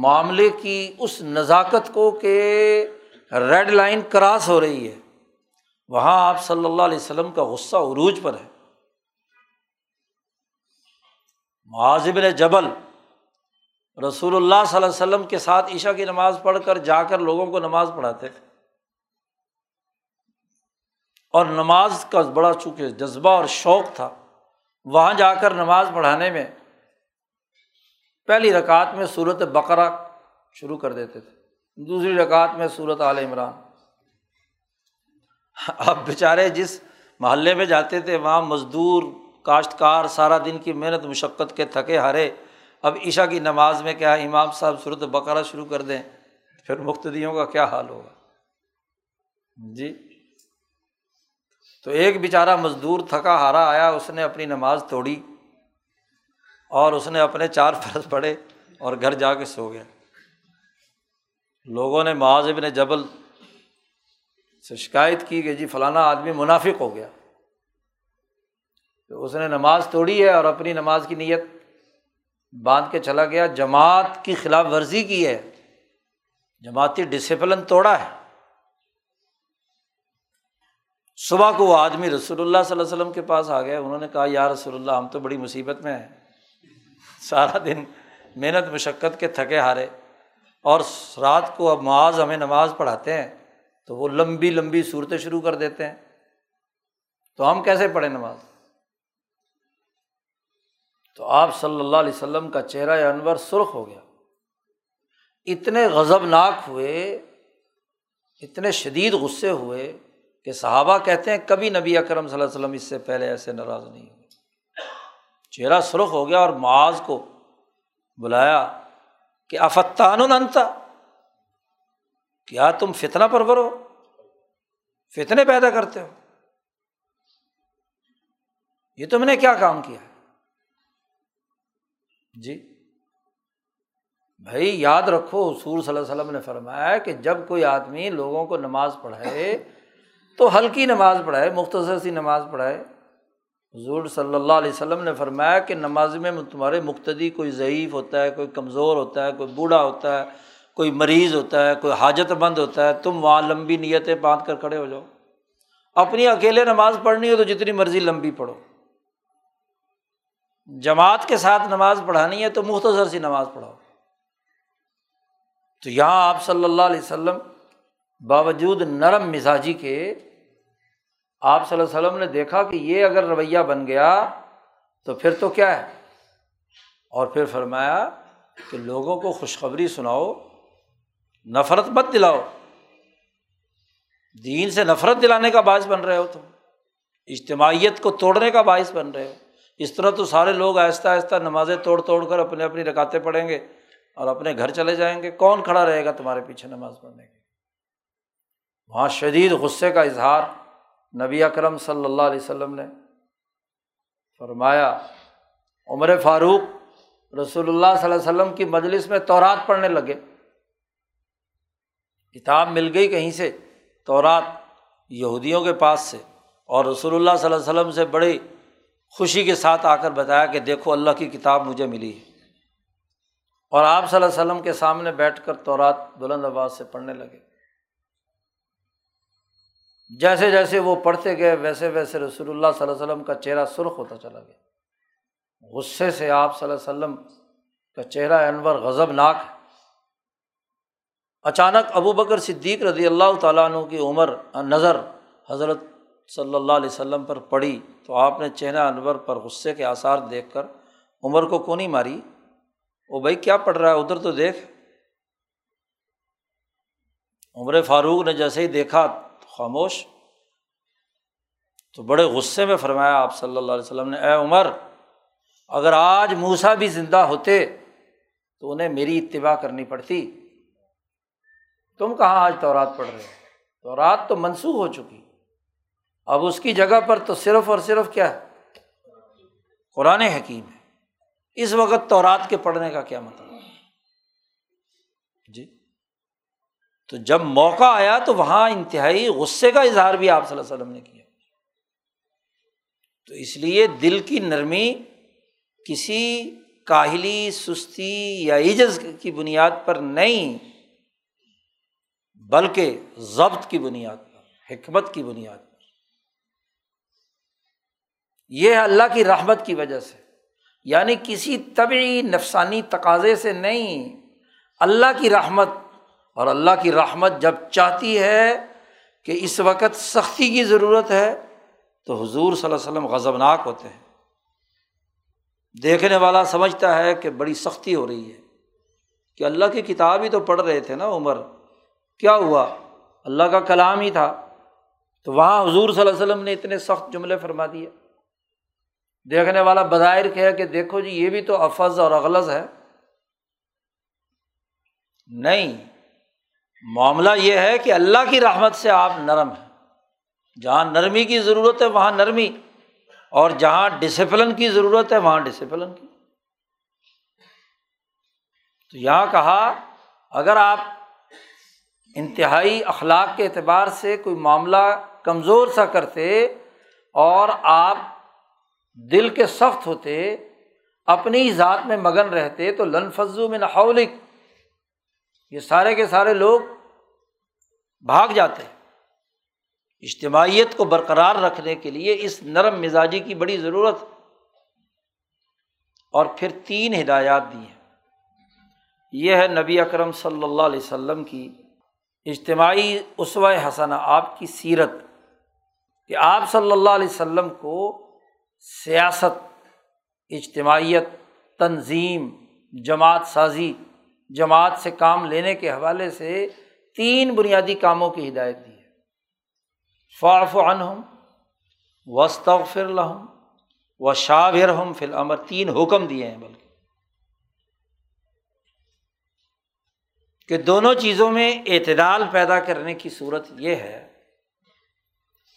معاملے کی اس نزاکت کو کہ ریڈ لائن کراس ہو رہی ہے، وہاں آپ صلی اللہ علیہ وسلم کا غصہ عروج پر ہے۔ معاذ بن جبل رسول اللہ صلی اللہ علیہ وسلم کے ساتھ عشاء کی نماز پڑھ کر جا کر لوگوں کو نماز پڑھاتے تھے، اور نماز کا بڑا چونکہ جذبہ اور شوق تھا، وہاں جا کر نماز پڑھانے میں پہلی رکعت میں سورۃ بقرہ شروع کر دیتے تھے، دوسری رکعت میں سورۃ آل عمران۔ اب بیچارے جس محلے میں جاتے تھے وہاں مزدور، کاشتکار، سارا دن کی محنت مشقت کے تھکے ہارے، اب عشاء کی نماز میں کیا امام صاحب سورۃ بقرہ شروع کر دیں، پھر مقتدیوں کا کیا حال ہوگا جی؟ تو ایک بیچارہ مزدور تھکا ہارا آیا، اس نے اپنی نماز توڑی اور اس نے اپنے چار فرض پڑھے اور گھر جا کے سو گیا۔ لوگوں نے معاذ بن جبل سے شکایت کی کہ جی فلانا آدمی منافق ہو گیا، تو اس نے نماز توڑی ہے اور اپنی نماز کی نیت باندھ کے چلا گیا، جماعت کی خلاف ورزی کی ہے، جماعتی ڈسپلن توڑا ہے۔ صبح کو وہ آدمی رسول اللہ صلی اللہ علیہ وسلم کے پاس آ گئے، انہوں نے کہا یا رسول اللہ ہم تو بڑی مصیبت میں ہیں، سارا دن محنت مشقت کے تھکے ہارے، اور رات کو اب معاذ ہمیں نماز پڑھاتے ہیں تو وہ لمبی لمبی صورتیں شروع کر دیتے ہیں، تو ہم کیسے پڑھیں نماز؟ تو آپ صلی اللہ علیہ وسلم کا چہرہ انور سرخ ہو گیا، اتنے غضبناک ہوئے، اتنے شدید غصے ہوئے کہ صحابہ کہتے ہیں کبھی نبی اکرم صلی اللہ علیہ وسلم اس سے پہلے ایسے ناراض نہیں ہوئے۔ چہرہ سرخ ہو گیا اور معاذ کو بلایا کہ افتان انت، کیا تم فتنہ پرور ہو، فتنے پیدا کرتے ہو، یہ تم نے کیا کام کیا ہے؟ جی بھائی یاد رکھو حضور صلی اللہ علیہ وسلم نے فرمایا کہ جب کوئی آدمی لوگوں کو نماز پڑھائے تو ہلکی نماز پڑھائے، مختصر سی نماز پڑھائے۔ حضور صلی اللہ علیہ وسلم نے فرمایا کہ نماز میں تمہارے مقتدی کوئی ضعیف ہوتا ہے، کوئی کمزور ہوتا ہے، کوئی بوڑھا ہوتا ہے، کوئی مریض ہوتا ہے، کوئی حاجت مند ہوتا ہے، تم وہاں لمبی نیتیں باندھ کر کھڑے ہو جاؤ۔ اپنی اکیلے نماز پڑھنی ہو تو جتنی مرضی لمبی پڑھو، جماعت کے ساتھ نماز پڑھانی ہے تو مختصر سی نماز پڑھاؤ۔ تو یہاں آپ صلی اللہ علیہ وسلم باوجود نرم مزاجی کے، آپ صلی اللہ علیہ وسلم نے دیکھا کہ یہ اگر رویہ بن گیا تو پھر تو کیا ہے، اور پھر فرمایا کہ لوگوں کو خوشخبری سناؤ، نفرت مت دلاؤ، دین سے نفرت دلانے کا باعث بن رہے ہو تم، اجتماعیت کو توڑنے کا باعث بن رہے ہو۔ اس طرح تو سارے لوگ آہستہ آہستہ نمازیں توڑ توڑ کر اپنے اپنی رکعتیں پڑھیں گے اور اپنے گھر چلے جائیں گے، کون کھڑا رہے گا تمہارے پیچھے نماز پڑھنے کے؟ وہاں شدید غصے کا اظہار نبی اکرم صلی اللہ علیہ وسلم نے فرمایا۔ عمر فاروق رسول اللہ صلی اللہ علیہ وسلم کی مجلس میں تورات پڑھنے لگے، کتاب مل گئی کہیں سے، تورات یہودیوں کے پاس سے، اور رسول اللہ صلی اللہ علیہ وسلم سے بڑے خوشی کے ساتھ آ کر بتایا کہ دیکھو اللہ کی کتاب مجھے ملی ہے، اور آپ صلی اللہ علیہ وسلم کے سامنے بیٹھ کر تورات بلند آواز سے پڑھنے لگے۔ جیسے جیسے وہ پڑھتے گئے ویسے ویسے رسول اللہ صلی اللہ علیہ وسلم کا چہرہ سرخ ہوتا چلا گیا، غصے سے آپ صلی اللہ علیہ وسلم کا چہرہ انور غضبناک ہے۔ اچانک ابو بکر صدیق رضی اللہ تعالیٰ عنہ کی عمر نظر حضرت صلی اللہ علیہ وسلم پر پڑی تو آپ نے چہرہ انور پر غصے کے آثار دیکھ کر عمر کو کونی ماری، او بھائی کیا پڑھ رہا ہے ادھر تو دیکھ۔ عمر فاروق نے جیسے ہی دیکھا خاموش، تو بڑے غصے میں فرمایا آپ صلی اللہ علیہ وسلم نے، اے عمر، اگر آج موسیٰ بھی زندہ ہوتے تو انہیں میری اتباع کرنی پڑتی، تم کہاں آج تورات پڑھ رہے ہو، تورات تو منسوخ ہو چکی، اب اس کی جگہ پر تو صرف اور صرف کیا ہے قرآن حکیم ہے، اس وقت تورات کے پڑھنے کا کیا مطلب ہے؟ جی تو جب موقع آیا تو وہاں انتہائی غصے کا اظہار بھی آپ صلی اللہ علیہ وسلم نے کیا۔ تو اس لیے دل کی نرمی کسی کاہلی، سستی یا عجز کی بنیاد پر نہیں، بلکہ ضبط کی بنیاد پر، حکمت کی بنیاد پر۔ یہ اللہ کی رحمت کی وجہ سے، یعنی کسی طبعی نفسانی تقاضے سے نہیں، اللہ کی رحمت۔ اور اللہ کی رحمت جب چاہتی ہے کہ اس وقت سختی کی ضرورت ہے تو حضور صلی اللہ علیہ وسلم غضبناک ہوتے ہیں۔ دیکھنے والا سمجھتا ہے کہ بڑی سختی ہو رہی ہے، کہ اللہ کی کتاب ہی تو پڑھ رہے تھے نا عمر، کیا ہوا، اللہ کا کلام ہی تھا، تو وہاں حضور صلی اللہ علیہ وسلم نے اتنے سخت جملے فرما دیے۔ دیکھنے والا بظاہر کہے کہ دیکھو جی یہ بھی تو افز اور اغلظ ہے، نہیں، معاملہ یہ ہے کہ اللہ کی رحمت سے آپ نرم ہیں، جہاں نرمی کی ضرورت ہے وہاں نرمی، اور جہاں ڈسپلن کی ضرورت ہے وہاں ڈسپلن کی۔ تو یہاں کہا اگر آپ انتہائی اخلاق کے اعتبار سے کوئی معاملہ کمزور سا کرتے اور آپ دل کے سخت ہوتے، اپنی ذات میں مگن رہتے، تو لنفضوا من حولک، یہ سارے کے سارے لوگ بھاگ جاتے۔ اجتماعیت کو برقرار رکھنے کے لیے اس نرم مزاجی کی بڑی ضرورت۔ اور پھر تین ہدایات دی ہیں، یہ ہے نبی اکرم صلی اللہ علیہ وسلم کی اجتماعی اسوہ حسنہ، آپ کی سیرت، کہ آپ صلی اللہ علیہ وسلم کو سیاست، اجتماعیت، تنظیم، جماعت سازی، جماعت سے کام لینے کے حوالے سے تین بنیادی کاموں کی ہدایت دی ہے۔ فاعف عنہم واستغفر لہم وشاورہم فی الامر، تین حکم دیے ہیں، بلکہ کہ دونوں چیزوں میں اعتدال پیدا کرنے کی صورت یہ ہے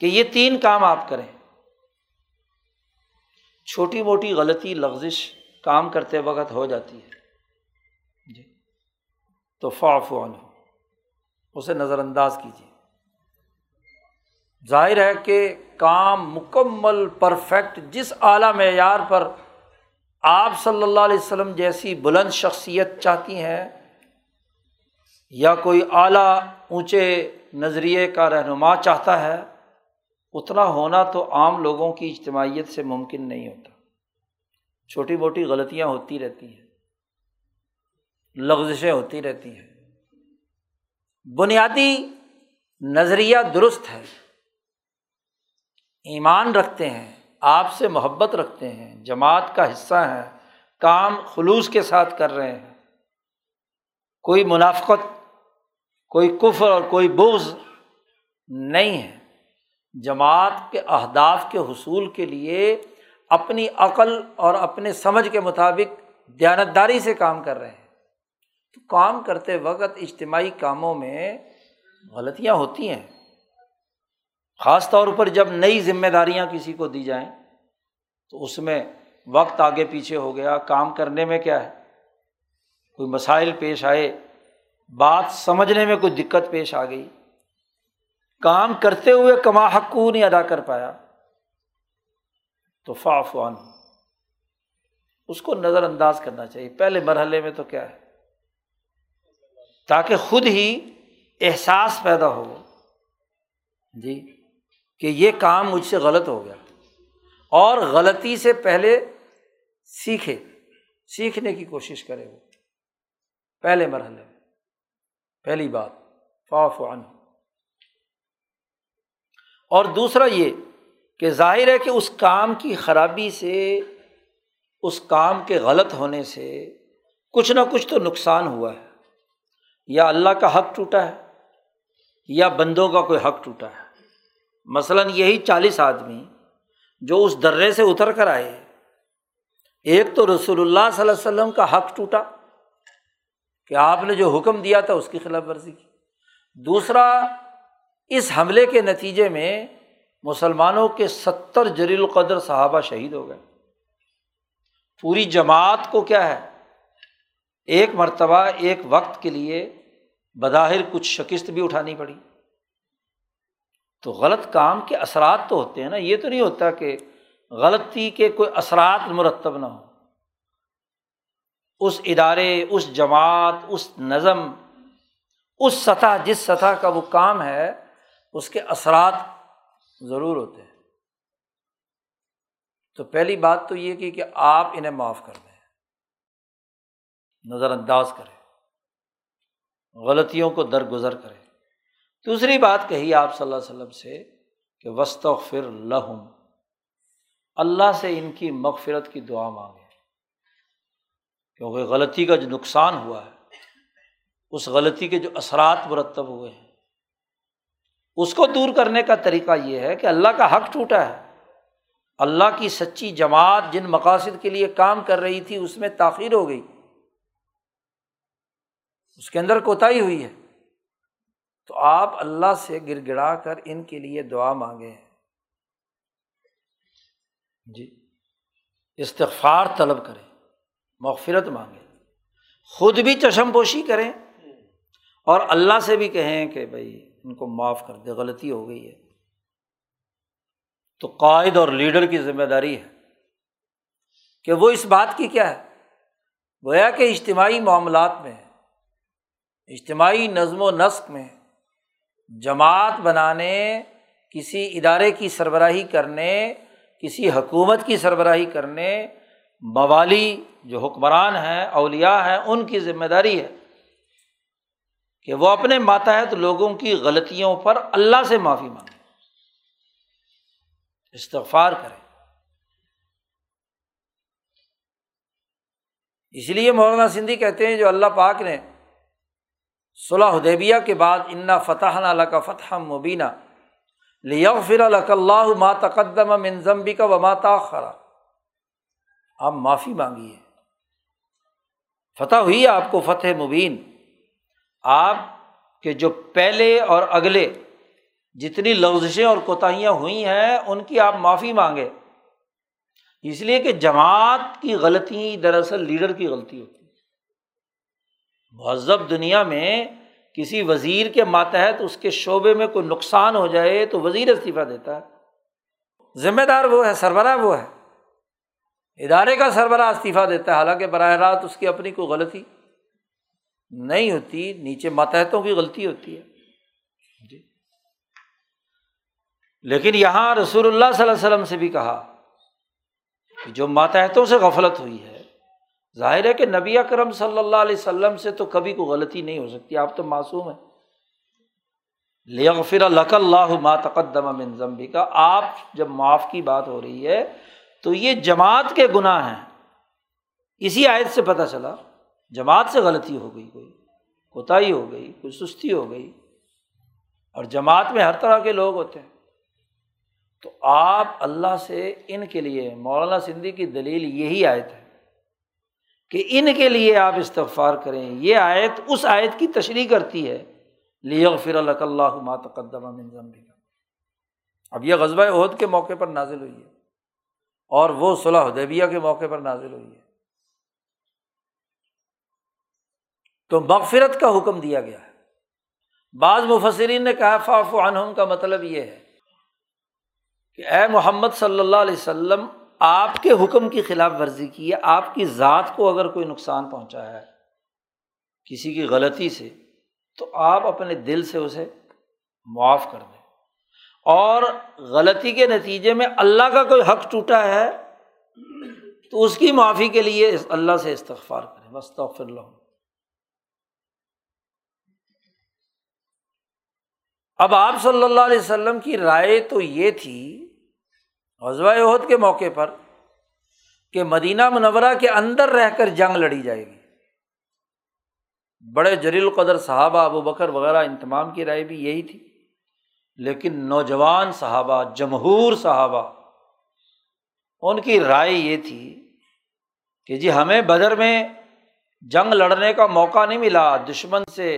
کہ یہ تین کام آپ کریں۔ چھوٹی موٹی غلطی، لغزش کام کرتے وقت ہو جاتی ہے جی، تو فاعف عنہ، اسے نظر انداز کیجیے۔ ظاہر ہے کہ کام مکمل، پرفیکٹ، جس اعلیٰ معیار پر آپ صلی اللہ علیہ وسلم جیسی بلند شخصیت چاہتی ہیں، یا کوئی اعلیٰ اونچے نظریے کا رہنما چاہتا ہے، اتنا ہونا تو عام لوگوں کی اجتماعیت سے ممکن نہیں ہوتا۔ چھوٹی موٹی غلطیاں ہوتی رہتی ہیں، لغزشیں ہوتی رہتی ہیں، بنیادی نظریہ درست ہے، ایمان رکھتے ہیں، آپ سے محبت رکھتے ہیں، جماعت کا حصہ ہیں، کام خلوص کے ساتھ کر رہے ہیں، کوئی منافقت، کوئی کفر اور کوئی بغض نہیں ہے، جماعت کے اہداف کے حصول کے لیے اپنی عقل اور اپنے سمجھ کے مطابق دیانتداری سے کام کر رہے ہیں۔ تو کام کرتے وقت اجتماعی کاموں میں غلطیاں ہوتی ہیں، خاص طور پر جب نئی ذمہ داریاں کسی کو دی جائیں تو اس میں وقت آگے پیچھے ہو گیا، کام کرنے میں کیا ہے کوئی مسائل پیش آئے، بات سمجھنے میں کوئی دقت پیش آ گئی، کام کرتے ہوئے کما حق کو نہیں ادا کر پایا، تو فاعف عنہ، اس کو نظر انداز کرنا چاہیے پہلے مرحلے میں تو کیا ہے، تاکہ خود ہی احساس پیدا ہو جی کہ یہ کام مجھ سے غلط ہو گیا، اور غلطی سے پہلے سیکھے، سیکھنے کی کوشش کرے وہ پہلے مرحلے میں، پہلی بات فاعف عنہ۔ اور دوسرا یہ کہ ظاہر ہے کہ اس کام کی خرابی سے، اس کام کے غلط ہونے سے کچھ نہ کچھ تو نقصان ہوا ہے، یا اللہ کا حق ٹوٹا ہے یا بندوں کا کوئی حق ٹوٹا ہے۔ مثلاً یہی چالیس آدمی جو اس درے سے اتر کر آئے، ایک تو رسول اللہ صلی اللہ علیہ وسلم کا حق ٹوٹا کہ آپ نے جو حکم دیا تھا اس کی خلاف ورزی کی، دوسرا اس حملے کے نتیجے میں مسلمانوں کے ستر جلیل القدر صحابہ شہید ہو گئے، پوری جماعت کو کیا ہے ایک مرتبہ ایک وقت کے لیے بظاہر کچھ شکست بھی اٹھانی پڑی۔ تو غلط کام کے اثرات تو ہوتے ہیں نا، یہ تو نہیں ہوتا کہ غلطی کے کوئی اثرات مرتب نہ ہوں، اس ادارے، اس جماعت، اس نظم، اس سطح، جس سطح کا وہ کام ہے اس کے اثرات ضرور ہوتے ہیں۔ تو پہلی بات تو یہ کی کہ آپ انہیں معاف کر دیں، نظر انداز کریں، غلطیوں کو درگزر کریں۔ دوسری بات کہی آپ صلی اللہ علیہ وسلم سے کہ واستغفر لہم، اللہ سے ان کی مغفرت کی دعا مانگیں، کیونکہ غلطی کا جو نقصان ہوا ہے، اس غلطی کے جو اثرات مرتب ہوئے ہیں، اس کو دور کرنے کا طریقہ یہ ہے کہ اللہ کا حق ٹوٹا ہے، اللہ کی سچی جماعت جن مقاصد کے لیے کام کر رہی تھی اس میں تاخیر ہو گئی، اس کے اندر کوتاہی ہوئی ہے، تو آپ اللہ سے گر گڑا کر ان کے لیے دعا مانگیں جی، استغفار طلب کریں، مغفرت مانگیں، خود بھی چشم پوشی کریں اور اللہ سے بھی کہیں کہ بھائی ان کو معاف کر دے، غلطی ہو گئی ہے۔ تو قائد اور لیڈر کی ذمہ داری ہے کہ وہ اس بات کی کیا ہے، گویا کہ اجتماعی معاملات میں، اجتماعی نظم و نسق میں، جماعت بنانے، کسی ادارے کی سربراہی کرنے، کسی حکومت کی سربراہی کرنے، موالی جو حکمران ہیں، اولیاء ہیں، ان کی ذمہ داری ہے کہ وہ اپنے ماتحت لوگوں کی غلطیوں پر اللہ سے معافی مانگیں، استغفار کریں۔ اس لیے مولانا سندھی کہتے ہیں جو اللہ پاک نے صلح حدیبیہ کے بعد انا فتحنا لک فتحا مبینا لیغفر لک اللہ ما تقدم من ذنبک وما تاخر، آپ معافی مانگیے، فتح ہوئی آپ کو، فتح مبین، آپ کے جو پہلے اور اگلے جتنی لغزشیں اور کوتاہیاں ہوئی ہیں ان کی آپ معافی مانگے، اس لیے کہ جماعت کی غلطی دراصل لیڈر کی غلطی ہوتی ہے۔ مہذب دنیا میں کسی وزیر کے ماتحت اس کے شعبے میں کوئی نقصان ہو جائے تو وزیر استعفیٰ دیتا ہے، ذمہ دار وہ ہے، سربراہ وہ ہے، ادارے کا سربراہ استعفیٰ دیتا ہے، حالانکہ براہ راست اس کی اپنی کوئی غلطی نہیں ہوتی، نیچے ماتحتوں کی غلطی ہوتی ہے جی۔ لیکن یہاں رسول اللہ صلی اللہ علیہ وسلم سے بھی کہا کہ جو ماتحتوں سے غفلت ہوئی ہے، ظاہر ہے کہ نبی اکرم صلی اللہ علیہ وسلم سے تو کبھی کوئی غلطی نہیں ہو سکتی، آپ تو معصوم ہیں، لیغفر لک اللہ ما تقدم من ذنبک، آپ جب معاف کی بات ہو رہی ہے تو یہ جماعت کے گناہ ہیں، اسی آیت سے پتہ چلا جماعت سے غلطی ہو گئی، کوئی کوتاہی ہو گئی، کوئی سستی ہو گئی، اور جماعت میں ہر طرح کے لوگ ہوتے ہیں، تو آپ اللہ سے ان کے لیے، مولانا سندھی کی دلیل یہی آیت ہے کہ ان کے لیے آپ استغفار کریں، یہ آیت اس آیت کی تشریح کرتی ہے لیغفر لک اللہ ما تقدم من ذنبک۔ اب یہ غزوہ احد کے موقع پر نازل ہوئی ہے اور وہ صلح حدیبیہ کے موقع پر نازل ہوئی ہے، تو مغفرت کا حکم دیا گیا ہے۔ بعض مفسرین نے کہا فاعف عنہم کا مطلب یہ ہے کہ اے محمد صلی اللہ علیہ وسلم آپ کے حکم کی خلاف ورزی کی ہے، آپ کی ذات کو اگر کوئی نقصان پہنچا ہے کسی کی غلطی سے، تو آپ اپنے دل سے اسے معاف کر دیں، اور غلطی کے نتیجے میں اللہ کا کوئی حق ٹوٹا ہے تو اس کی معافی کے لیے اللہ سے استغفار کریں، واستغفر لہم۔ اب آپ صلی اللہ علیہ وسلم کی رائے تو یہ تھی غزوہ احد کے موقع پر کہ مدینہ منورہ کے اندر رہ کر جنگ لڑی جائے گی، بڑے جلیل القدر صحابہ ابو بکر وغیرہ ان تمام کی رائے بھی یہی تھی، لیکن نوجوان صحابہ، جمہور صحابہ، ان کی رائے یہ تھی کہ جی ہمیں بدر میں جنگ لڑنے کا موقع نہیں ملا، دشمن سے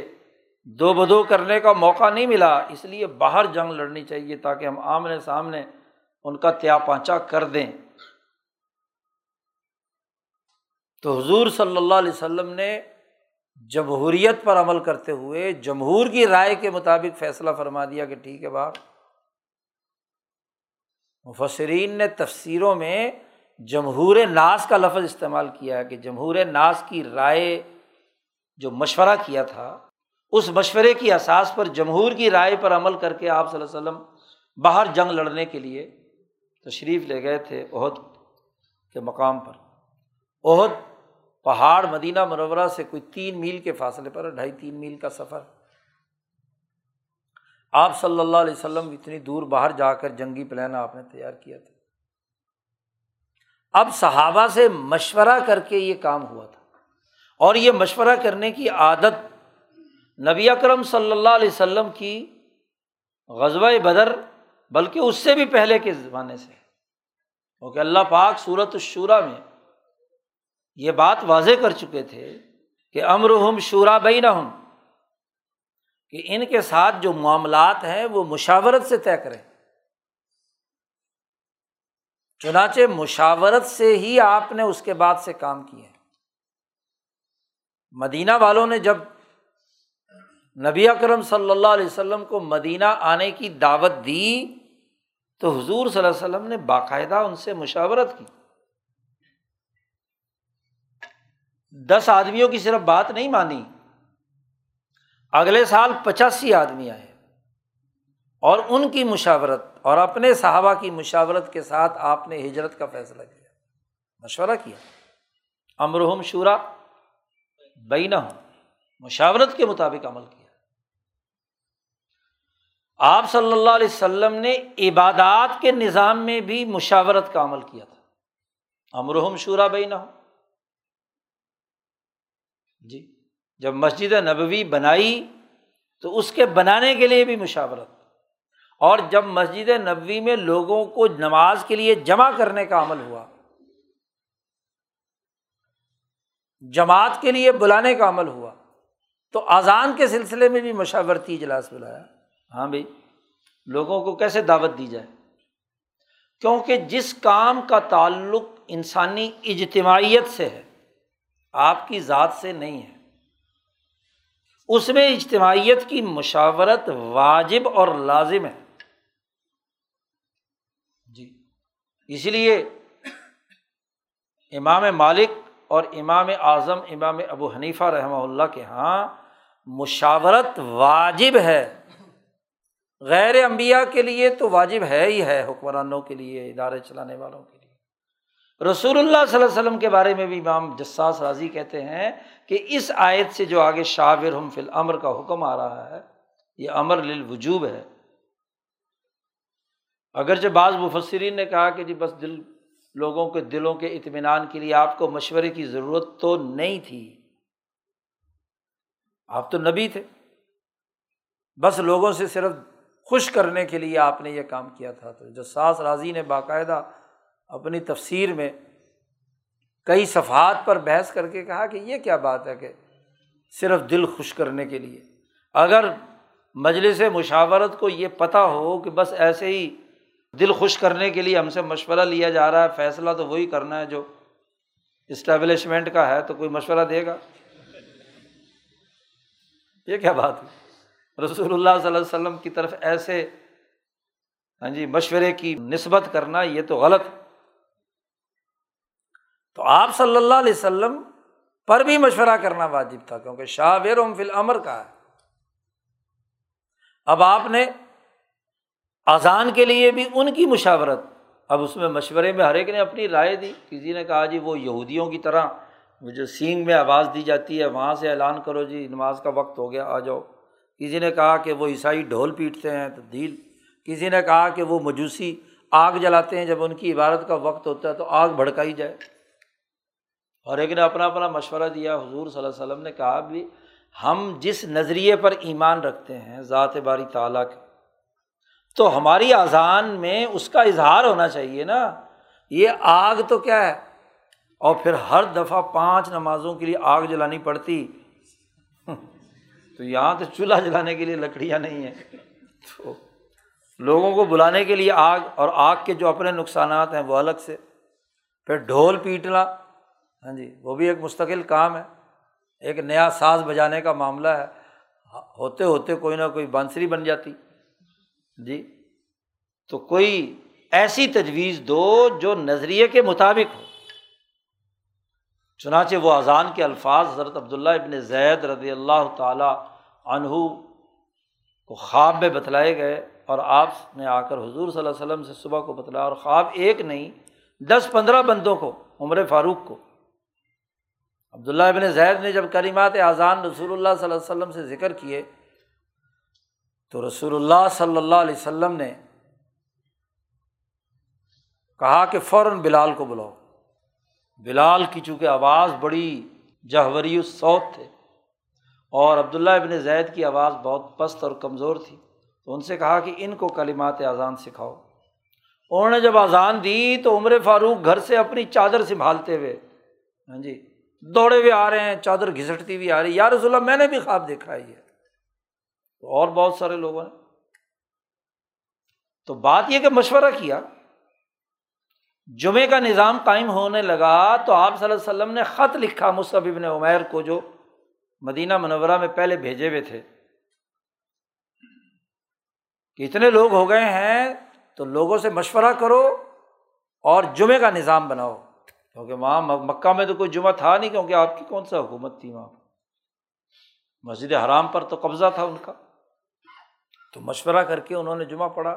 دو بدو کرنے کا موقع نہیں ملا، اس لیے باہر جنگ لڑنی چاہیے تاکہ ہم آمنے سامنے ان کا تیا پانچا کر دیں۔ تو حضور صلی اللہ علیہ وسلم نے جمہوریت پر عمل کرتے ہوئے جمہور کی رائے کے مطابق فیصلہ فرما دیا کہ ٹھیک ہے باہر۔ مفسرین نے تفسیروں میں جمہور ناس کا لفظ استعمال کیا ہے کہ جمہور ناس کی رائے جو مشورہ کیا تھا، اس مشورے کی اساس پر جمہور کی رائے پر عمل کر کے آپ صلی اللہ علیہ وسلم باہر جنگ لڑنے کے لیے تشریف لے گئے تھے احد کے مقام پر۔ احد پہاڑ مدینہ منورہ سے کوئی تین میل کے فاصلے پر، ڈھائی تین میل کا سفر۔ آپ صلی اللہ علیہ وسلم اتنی دور باہر جا کر جنگی پلان آپ نے تیار کیا تھا۔ اب صحابہ سے مشورہ کر کے یہ کام ہوا تھا، اور یہ مشورہ کرنے کی عادت نبی اکرم صلی اللہ علیہ وسلم کی غزوہ بدر بلکہ اس سے بھی پہلے کے زمانے سے، کیونکہ اللہ پاک سورۃ الشورى میں یہ بات واضح کر چکے تھے کہ امرہم شوریٰ بینہم، کہ ان کے ساتھ جو معاملات ہیں وہ مشاورت سے طے کریں۔ چنانچہ مشاورت سے ہی آپ نے اس کے بعد سے کام کیے۔ مدینہ والوں نے جب نبی اکرم صلی اللہ علیہ وسلم کو مدینہ آنے کی دعوت دی تو حضور صلی اللہ علیہ وسلم نے باقاعدہ ان سے مشاورت کی۔ دس آدمیوں کی صرف بات نہیں مانی، اگلے سال پچاسی آدمی آئے، اور ان کی مشاورت اور اپنے صحابہ کی مشاورت کے ساتھ آپ نے ہجرت کا فیصلہ کیا، مشورہ کیا۔ امرہم شوریٰ بینہم، مشاورت کے مطابق عمل کیا۔ آپ صلی اللہ علیہ وسلم نے عبادات کے نظام میں بھی مشاورت کا عمل کیا تھا، امرہم شوریٰ بینہم۔ جی جب مسجد نبوی بنائی تو اس کے بنانے کے لیے بھی مشاورت، اور جب مسجد نبوی میں لوگوں کو نماز کے لیے جمع کرنے کا عمل ہوا، جماعت کے لیے بلانے کا عمل ہوا، تو اذان کے سلسلے میں بھی مشاورتی اجلاس بلایا، ہاں بھائی لوگوں کو کیسے دعوت دی جائے، کیونکہ جس کام کا تعلق انسانی اجتماعیت سے ہے، آپ کی ذات سے نہیں ہے، اس میں اجتماعیت کی مشاورت واجب اور لازم ہے۔ جی اس لیے امام مالک اور امام اعظم امام ابو حنیفہ رحمہ اللہ کے ہاں مشاورت واجب ہے، غیر انبیاء کے لیے تو واجب ہے ہی ہے، حکمرانوں کے لیے، ادارے چلانے والوں کے لیے۔ رسول اللہ صلی اللہ علیہ وسلم کے بارے میں بھی امام جساس رازی کہتے ہیں کہ اس آیت سے جو آگے شاورہم فی الامر کا حکم آ رہا ہے یہ امر للوجوب ہے، اگرچہ بعض مفسرین نے کہا کہ جی بس دل لوگوں کے دلوں کے اطمینان کے لیے آپ کو مشورے کی ضرورت تو نہیں تھی، آپ تو نبی تھے، بس لوگوں سے صرف خوش کرنے کے لیے آپ نے یہ کام کیا تھا۔ تو جساس رازی نے باقاعدہ اپنی تفسیر میں کئی صفحات پر بحث کر کے کہا کہ یہ کیا بات ہے کہ صرف دل خوش کرنے کے لیے، اگر مجلس مشاورت کو یہ پتہ ہو کہ بس ایسے ہی دل خوش کرنے کے لیے ہم سے مشورہ لیا جا رہا ہے، فیصلہ تو وہی کرنا ہے جو اسٹیبلشمنٹ کا ہے، تو کوئی مشورہ دے گا؟ یہ کیا بات ہے؟ رسول اللہ صلی اللہ علیہ وسلم کی طرف ایسے ہاں جی مشورے کی نسبت کرنا یہ تو غلط ہے۔ تو آپ صلی اللہ علیہ وسلم پر بھی مشورہ کرنا واجب تھا، کیونکہ شاورہم فی الامر کا ہے۔ اب آپ نے اذان کے لیے بھی ان کی مشاورت، اب اس میں مشورے میں ہر ایک نے اپنی رائے دی، کسی نے کہا جی وہ یہودیوں کی طرح وہ جو سینگ میں آواز دی جاتی ہے وہاں سے اعلان کرو جی نماز کا وقت ہو گیا آ جاؤ، کسی نے کہا کہ وہ عیسائی ڈھول پیٹتے ہیں تو دیل، کسی نے کہا کہ وہ مجوسی آگ جلاتے ہیں جب ان کی عبادت کا وقت ہوتا ہے تو آگ بھڑکائی جائے، اور ایک نے اپنا اپنا مشورہ دیا۔ حضور صلی اللہ علیہ وسلم نے کہا بھی ہم جس نظریے پر ایمان رکھتے ہیں ذات باری تعالیٰ کے، تو ہماری اذان میں اس کا اظہار ہونا چاہیے نا۔ یہ آگ تو کیا ہے، اور پھر ہر دفعہ پانچ نمازوں کے لیے آگ جلانی پڑتی، تو یہاں تو چولہا جلانے کے لیے لکڑیاں نہیں ہیں، تو لوگوں کو بلانے کے لیے آگ، اور آگ کے جو اپنے نقصانات ہیں وہ الگ سے، پھر ڈھول پیٹنا، ہاں جی وہ بھی ایک مستقل کام ہے، ایک نیا ساز بجانے کا معاملہ ہے، ہوتے ہوتے کوئی نہ کوئی بانسری بن جاتی جی۔ تو کوئی ایسی تجویز دو جو نظریے کے مطابق ہو۔ چنانچہ وہ اذان کے الفاظ حضرت عبداللہ ابن زید رضی اللہ تعالی عنہ کو خواب میں بتلائے گئے، اور آپ نے آ کر حضور صلی اللہ علیہ وسلم سے صبح کو بتلایا، اور خواب ایک نہیں دس پندرہ بندوں کو، عمر فاروق کو۔ عبداللہ ابن زید نے جب کلمات اذان رسول اللہ صلی اللہ علیہ وسلم سے ذکر کیے تو رسول اللہ صلی اللہ علیہ وسلم نے کہا کہ فوراً بلال کو بلاؤ۔ بلال کی چونکہ آواز بڑی جہوری الصوت تھے اور عبداللہ ابن زید کی آواز بہت پست اور کمزور تھی، تو ان سے کہا کہ ان کو کلمات اذان سکھاؤ۔ انہوں نے جب اذان دی تو عمر فاروق گھر سے اپنی چادر سنبھالتے ہوئے ہاں جی دوڑے ہوئے آ رہے ہیں، چادر گھسٹتی ہوئی آ رہی، یا رسول اللہ میں نے بھی خواب دیکھا ہے یہ، تو اور بہت سارے لوگوں نے۔ تو بات یہ کہ مشورہ کیا۔ جمعے کا نظام قائم ہونے لگا تو آپ صلی اللہ علیہ وسلم نے خط لکھا مصعب بن عمیر کو، جو مدینہ منورہ میں پہلے بھیجے ہوئے تھے، کہ اتنے لوگ ہو گئے ہیں تو لوگوں سے مشورہ کرو اور جمعے کا نظام بناؤ، کیونکہ وہاں مکہ میں تو کوئی جمعہ تھا نہیں، کیونکہ آپ کی کون سا حکومت تھی وہاں، مسجد حرام پر تو قبضہ تھا ان کا۔ تو مشورہ کر کے انہوں نے جمعہ پڑھا۔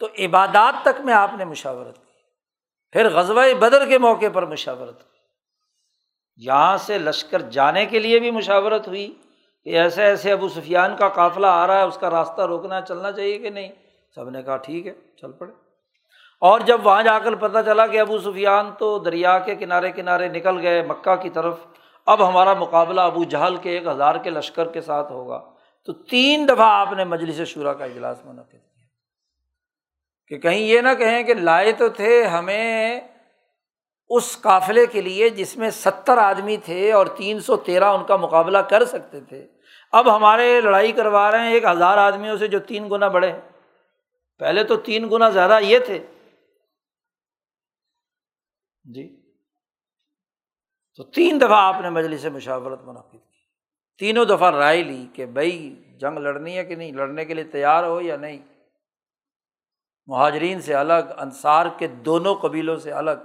تو عبادات تک میں آپ نے مشاورت کی، پھر غزوہ بدر کے موقع پر مشاورت ہوئی، یہاں سے لشکر جانے کے لیے بھی مشاورت ہوئی کہ ایسے ایسے ابو سفیان کا قافلہ آ رہا ہے، اس کا راستہ روکنا، چلنا چاہیے کہ نہیں۔ سب نے کہا ٹھیک ہے چل پڑے، اور جب وہاں جا کر پتہ چلا کہ ابو سفیان تو دریا کے کنارے کنارے نکل گئے مکہ کی طرف، اب ہمارا مقابلہ ابو جہل کے ایک ہزار کے لشکر کے ساتھ ہوگا، تو تین دفعہ آپ نے مجلس شورا کا اجلاس منعقد کیا کہ کہیں یہ نہ کہیں کہ لائے تو تھے ہمیں اس قافلے کے لیے جس میں ستر آدمی تھے اور تین سو تیرہ ان کا مقابلہ کر سکتے تھے، اب ہمارے لڑائی کروا رہے ہیں ایک ہزار آدمیوں سے جو تین گنا بڑے ہیں، پہلے تو تین گنا زیادہ یہ تھے جی۔ تو تین دفعہ آپ نے مجلس مشاورت منعقد کی، تینوں دفعہ رائے لی کہ بھائی جنگ لڑنی ہے کہ نہیں، لڑنے کے لیے تیار ہو یا نہیں، مہاجرین سے الگ، انصار کے دونوں قبیلوں سے الگ،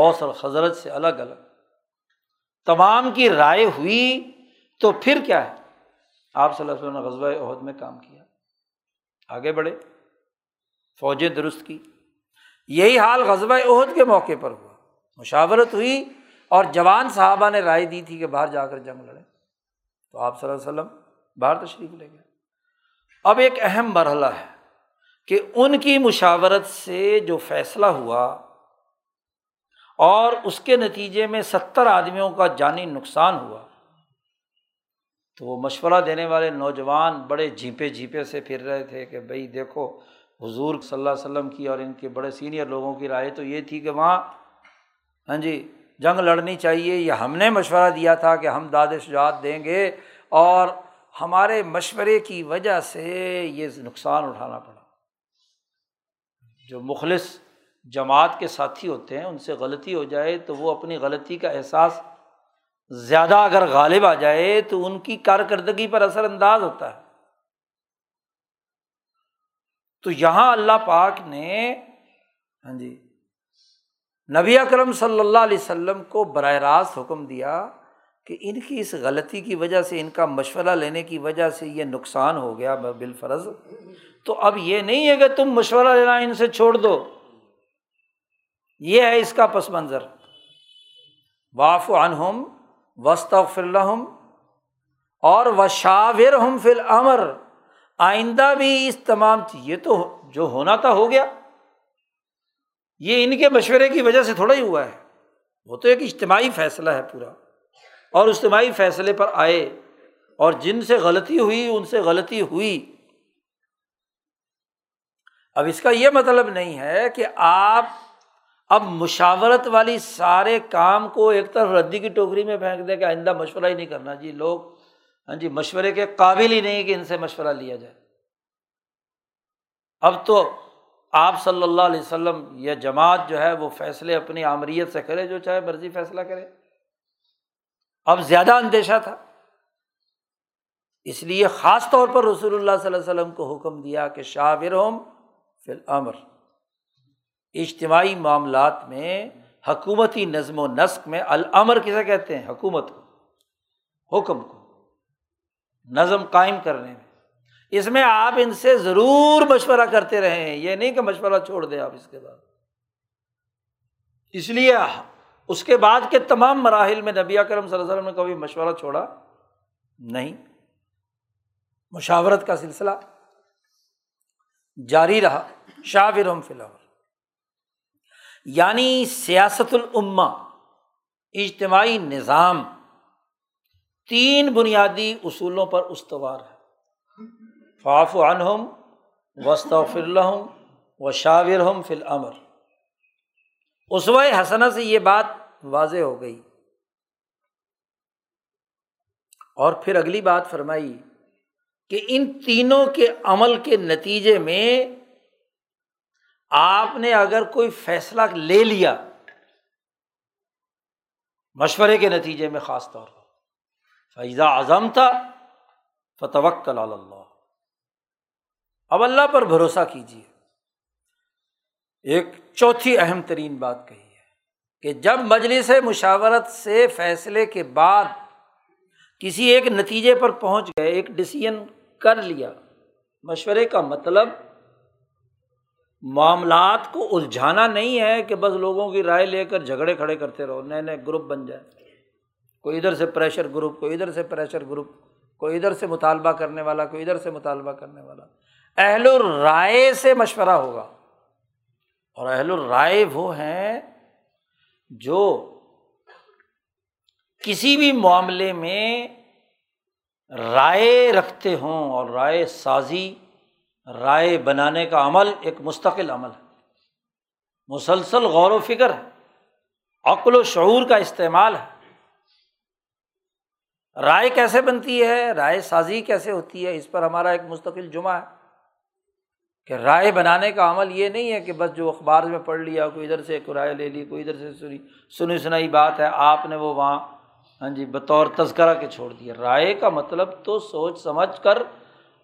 اوس اور خزرج سے الگ الگ، تمام کی رائے ہوئی۔ تو پھر کیا ہے، آپ صلی اللہ علیہ وسلم نے غزوہ احد میں کام کیا، آگے بڑھے، فوجیں درست کی۔ یہی حال غزوہ احد کے موقع پر ہوا، مشاورت ہوئی اور جوان صحابہ نے رائے دی تھی کہ باہر جا کر جنگ لڑیں، تو آپ صلی اللہ علیہ وسلم باہر تشریف لے گئے۔ اب ایک اہم مرحلہ ہے کہ ان کی مشاورت سے جو فیصلہ ہوا اور اس کے نتیجے میں ستر آدمیوں کا جانی نقصان ہوا، تو وہ مشورہ دینے والے نوجوان بڑے جھیپے جھیپے سے پھر رہے تھے کہ بھئی دیکھو حضور صلی اللہ علیہ وسلم کی اور ان کے بڑے سینئر لوگوں کی رائے تو یہ تھی کہ وہاں ہاں جی جنگ لڑنی چاہیے، یہ ہم نے مشورہ دیا تھا کہ ہم داد شجاعت دیں گے، اور ہمارے مشورے کی وجہ سے یہ نقصان اٹھانا پڑا۔ جو مخلص جماعت کے ساتھی ہوتے ہیں ان سے غلطی ہو جائے تو وہ اپنی غلطی کا احساس زیادہ اگر غالب آ جائے تو ان کی کارکردگی پر اثر انداز ہوتا ہے۔ تو یہاں اللہ پاک نے ہاں جی نبی اکرم صلی اللہ علیہ وسلم کو براہ راست حکم دیا کہ ان کی اس غلطی کی وجہ سے، ان کا مشورہ لینے کی وجہ سے یہ نقصان ہو گیا بالفرض، تو اب یہ نہیں ہے کہ تم مشورہ لینا ان سے چھوڑ دو، یہ ہے اس کا پس منظر۔ واعف عنہم واستغفر لہم اور وشاورہم فی الامر، آئندہ بھی اس تمام چیز، یہ تو جو ہونا تھا ہو گیا، یہ ان کے مشورے کی وجہ سے تھوڑا ہی ہوا ہے، وہ تو ایک اجتماعی فیصلہ ہے پورا، اور اجتماعی فیصلے پر آئے، اور جن سے غلطی ہوئی ان سے غلطی ہوئی۔ اب اس کا یہ مطلب نہیں ہے کہ آپ اب مشاورت والی سارے کام کو ایک طرف ردی کی ٹوکری میں پھینک دیں کہ آئندہ مشورہ ہی نہیں کرنا، جی لوگ ہاں جی مشورے کے قابل ہی نہیں کہ ان سے مشورہ لیا جائے۔ اب تو آپ صلی اللہ علیہ وسلم یا جماعت جو ہے وہ فیصلے اپنی آمریت سے کرے، جو چاہے مرضی فیصلہ کرے، اب زیادہ اندیشہ تھا، اس لیے خاص طور پر رسول اللہ صلی اللہ علیہ وسلم کو حکم دیا کہ شاورہم فی الامر، اجتماعی معاملات میں، حکومتی نظم و نسق میں۔ الامر کسے کہتے ہیں؟ حکومت کو، حکم کو، نظم قائم کرنے میں۔ اس میں آپ ان سے ضرور مشورہ کرتے رہے ہیں، یہ نہیں کہ مشورہ چھوڑ دیں آپ اس کے بعد۔ اس لیے اس کے بعد کے تمام مراحل میں نبی اکرم صلی اللہ علیہ وسلم نے کبھی مشورہ چھوڑا نہیں، مشاورت کا سلسلہ جاری رہا۔ شاورہم فی الامر یعنی سیاست الامہ، اجتماعی نظام، تین بنیادی اصولوں پر استوار ہے۔ فاعف عنہم واستغفر لہم وشاورہم فی الامر۔ اسوہ حسنہ سے یہ بات واضح ہو گئی، اور پھر اگلی بات فرمائی کہ ان تینوں کے عمل کے نتیجے میں آپ نے اگر کوئی فیصلہ لے لیا، مشورے کے نتیجے میں خاص طور پر، فَإِذَا عَزَمْتَ فَتَوَكَّلْ عَلَى اللَّهِ، اب اللہ پر بھروسہ کیجیے۔ ایک چوتھی اہم ترین بات کہی ہے کہ جب مجلس مشاورت سے فیصلے کے بعد کسی ایک نتیجے پر پہنچ گئے، ایک ڈیسیژن کر لیا، مشورے کا مطلب معاملات کو الجھانا نہیں ہے کہ بس لوگوں کی رائے لے کر جھگڑے کھڑے کرتے رہو، نئے نئے گروپ بن جائیں، کوئی ادھر سے پریشر گروپ، کوئی ادھر سے پریشر گروپ، کوئی ادھر سے مطالبہ کرنے والا، کوئی ادھر سے مطالبہ کرنے والا۔ اہل الرائے سے مشورہ ہوگا، اور اہل الرائے وہ ہیں جو کسی بھی معاملے میں رائے رکھتے ہوں، اور رائے سازی، رائے بنانے کا عمل ایک مستقل عمل ہے، مسلسل غور و فکر ہے، عقل و شعور کا استعمال ہے۔ رائے کیسے بنتی ہے، رائے سازی کیسے ہوتی ہے، اس پر ہمارا ایک مستقل جمعہ ہے کہ رائے بنانے کا عمل یہ نہیں ہے کہ بس جو اخبار میں پڑھ لیا، کوئی ادھر سے کوئی رائے لے لی، کوئی ادھر سے سنی سنی سنائی بات ہے، آپ نے وہ وہاں ہاں جی بطور تذکرہ کے چھوڑ دیا۔ رائے کا مطلب تو سوچ سمجھ کر،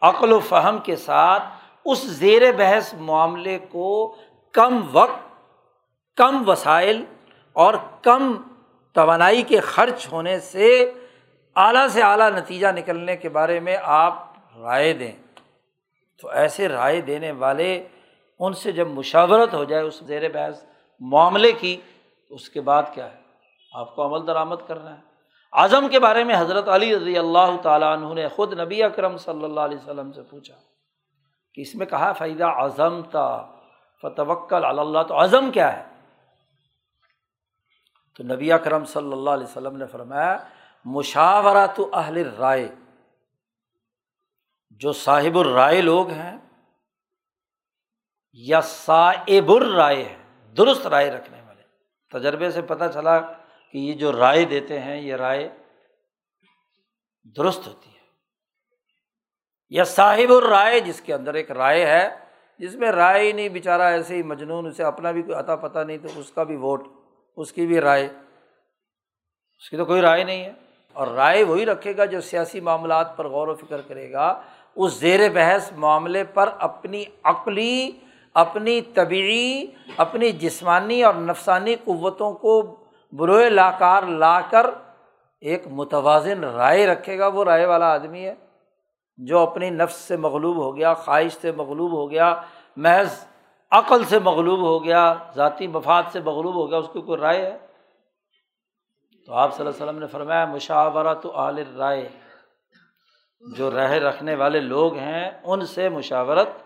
عقل و فہم کے ساتھ اس زیر بحث معاملے کو کم وقت، کم وسائل اور کم توانائی کے خرچ ہونے سے اعلیٰ سے اعلیٰ نتیجہ نکلنے کے بارے میں آپ رائے دیں۔ تو ایسے رائے دینے والے، ان سے جب مشاورت ہو جائے اس زیر بحث معاملے کی، اس کے بعد کیا ہے، آپ کو عمل درآمد کرنا ہے۔ عزم کے بارے میں حضرت علی رضی اللہ تعالیٰ عنہ نے خود نبی اکرم صلی اللہ علیہ وسلم سے پوچھا کہ اس میں کہا فَإِذَا عَزَمْتَ فَتَوَكَّلْ عَلَى اللَّهِ، تو عزم کیا ہے؟ تو نبی اکرم صلی اللہ علیہ وسلم نے فرمایا مشاورت اہل الرائے، جو صاحب الرائے لوگ ہیں یا صائب الرائے ہیں، درست رائے رکھنے والے۔ تجربے سے پتہ چلا کہ یہ جو رائے دیتے ہیں یہ رائے درست ہوتی ہے، یا صاحب الرائے جس کے اندر ایک رائے ہے، جس میں رائے ہی نہیں، بیچارہ ایسے ہی مجنون، اسے اپنا بھی کوئی عطا پتہ نہیں، تو اس کا بھی ووٹ، اس کی بھی رائے، اس کی تو کوئی رائے نہیں ہے۔ اور رائے وہی رکھے گا جو سیاسی معاملات پر غور و فکر کرے گا، اس زیر بحث معاملے پر اپنی عقلی اپنی طبعی، اپنی جسمانی اور نفسانی قوتوں کو بروئے لاکار لا کر ایک متوازن رائے رکھے گا، وہ رائے والا آدمی ہے جو اپنی نفس سے مغلوب ہو گیا، خواہش سے مغلوب ہو گیا، محض عقل سے مغلوب ہو گیا، ذاتی مفاد سے مغلوب ہو گیا، اس کی کوئی رائے ہے؟ تو آپ صلی اللہ علیہ وسلم نے فرمایا مشاورت اہل الرائے، جو رائے رکھنے والے لوگ ہیں ان سے مشاورت،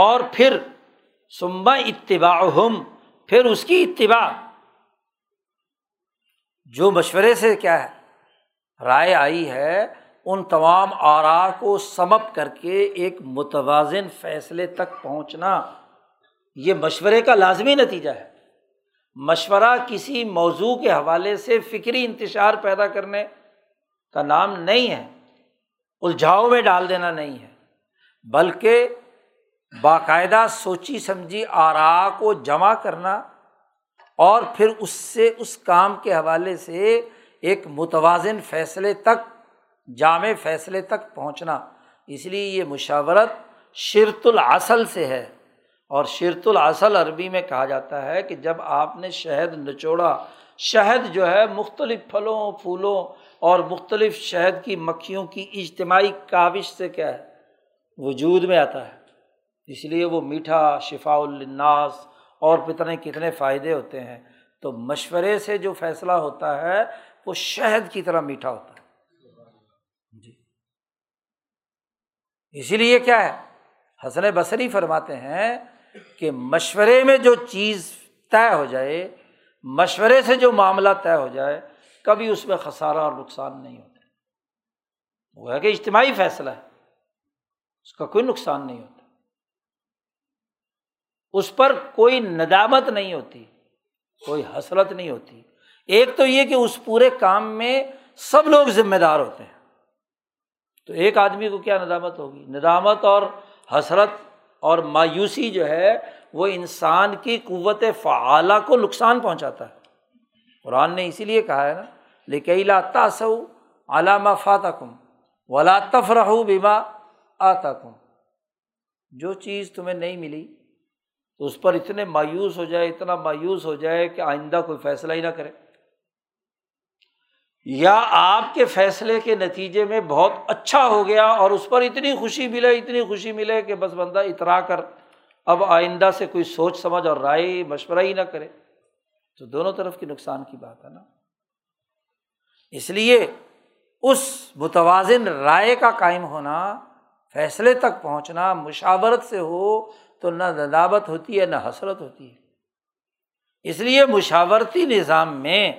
اور پھر ثم اتباعہم، پھر اس کی اتباع، جو مشورے سے کیا ہے رائے آئی ہے ان تمام آراء کو سمپ کر کے ایک متوازن فیصلے تک پہنچنا، یہ مشورے کا لازمی نتیجہ ہے۔ مشورہ کسی موضوع کے حوالے سے فکری انتشار پیدا کرنے کا نام نہیں ہے، الجھاؤ میں ڈال دینا نہیں ہے، بلکہ باقاعدہ سوچی سمجھی آراء کو جمع کرنا اور پھر اس سے اس کام کے حوالے سے ایک متوازن فیصلے تک، جامع فیصلے تک پہنچنا۔ اس لیے یہ مشاورت شرط العسل سے ہے، اور شرط العسل عربی میں کہا جاتا ہے کہ جب آپ نے شہد نچوڑا، شہد جو ہے مختلف پھلوں پھولوں اور مختلف شہد کی مکھیوں کی اجتماعی کاوش سے کیا ہے وجود میں آتا ہے، اس لیے وہ میٹھا، شفاء للناس اور پتنے کتنے فائدے ہوتے ہیں۔ تو مشورے سے جو فیصلہ ہوتا ہے وہ شہد کی طرح میٹھا ہوتا ہے، اسی لیے کیا ہے حسن بصری فرماتے ہیں کہ مشورے میں جو چیز طے ہو جائے، مشورے سے جو معاملہ طے ہو جائے، کبھی اس میں خسارہ اور نقصان نہیں ہوتا۔ وہ ہے کہ اجتماعی فیصلہ ہے، اس کا کوئی نقصان نہیں ہوتا، اس پر کوئی ندامت نہیں ہوتی، کوئی حسرت نہیں ہوتی۔ ایک تو یہ کہ اس پورے کام میں سب لوگ ذمہ دار ہوتے ہیں، تو ایک آدمی کو کیا ندامت ہوگی؟ ندامت اور حسرت اور مایوسی جو ہے وہ انسان کی قوت فعالہ کو نقصان پہنچاتا ہے۔ قرآن نے اسی لیے کہا ہے نا لِكَيْ لَا تَأْسَوْا عَلَىٰ مَا فَاتَكُمْ وَلَا تَفْرَحُوا بِمَا آتَاكُمْ، جو چیز تمہیں نہیں ملی تو اس پر اتنے مایوس ہو جائے، اتنا مایوس ہو جائے کہ آئندہ کوئی فیصلہ ہی نہ کرے، یا آپ کے فیصلے کے نتیجے میں بہت اچھا ہو گیا اور اس پر اتنی خوشی ملے، اتنی خوشی ملے کہ بس بندہ اترا کر اب آئندہ سے کوئی سوچ سمجھ اور رائے مشورہ ہی نہ کرے۔ تو دونوں طرف کی نقصان کی بات ہے نا، اس لیے اس متوازن رائے کا قائم ہونا، فیصلے تک پہنچنا مشاورت سے ہو تو نہ ندامت ہوتی ہے نہ حسرت ہوتی ہے۔ اس لیے مشاورتی نظام میں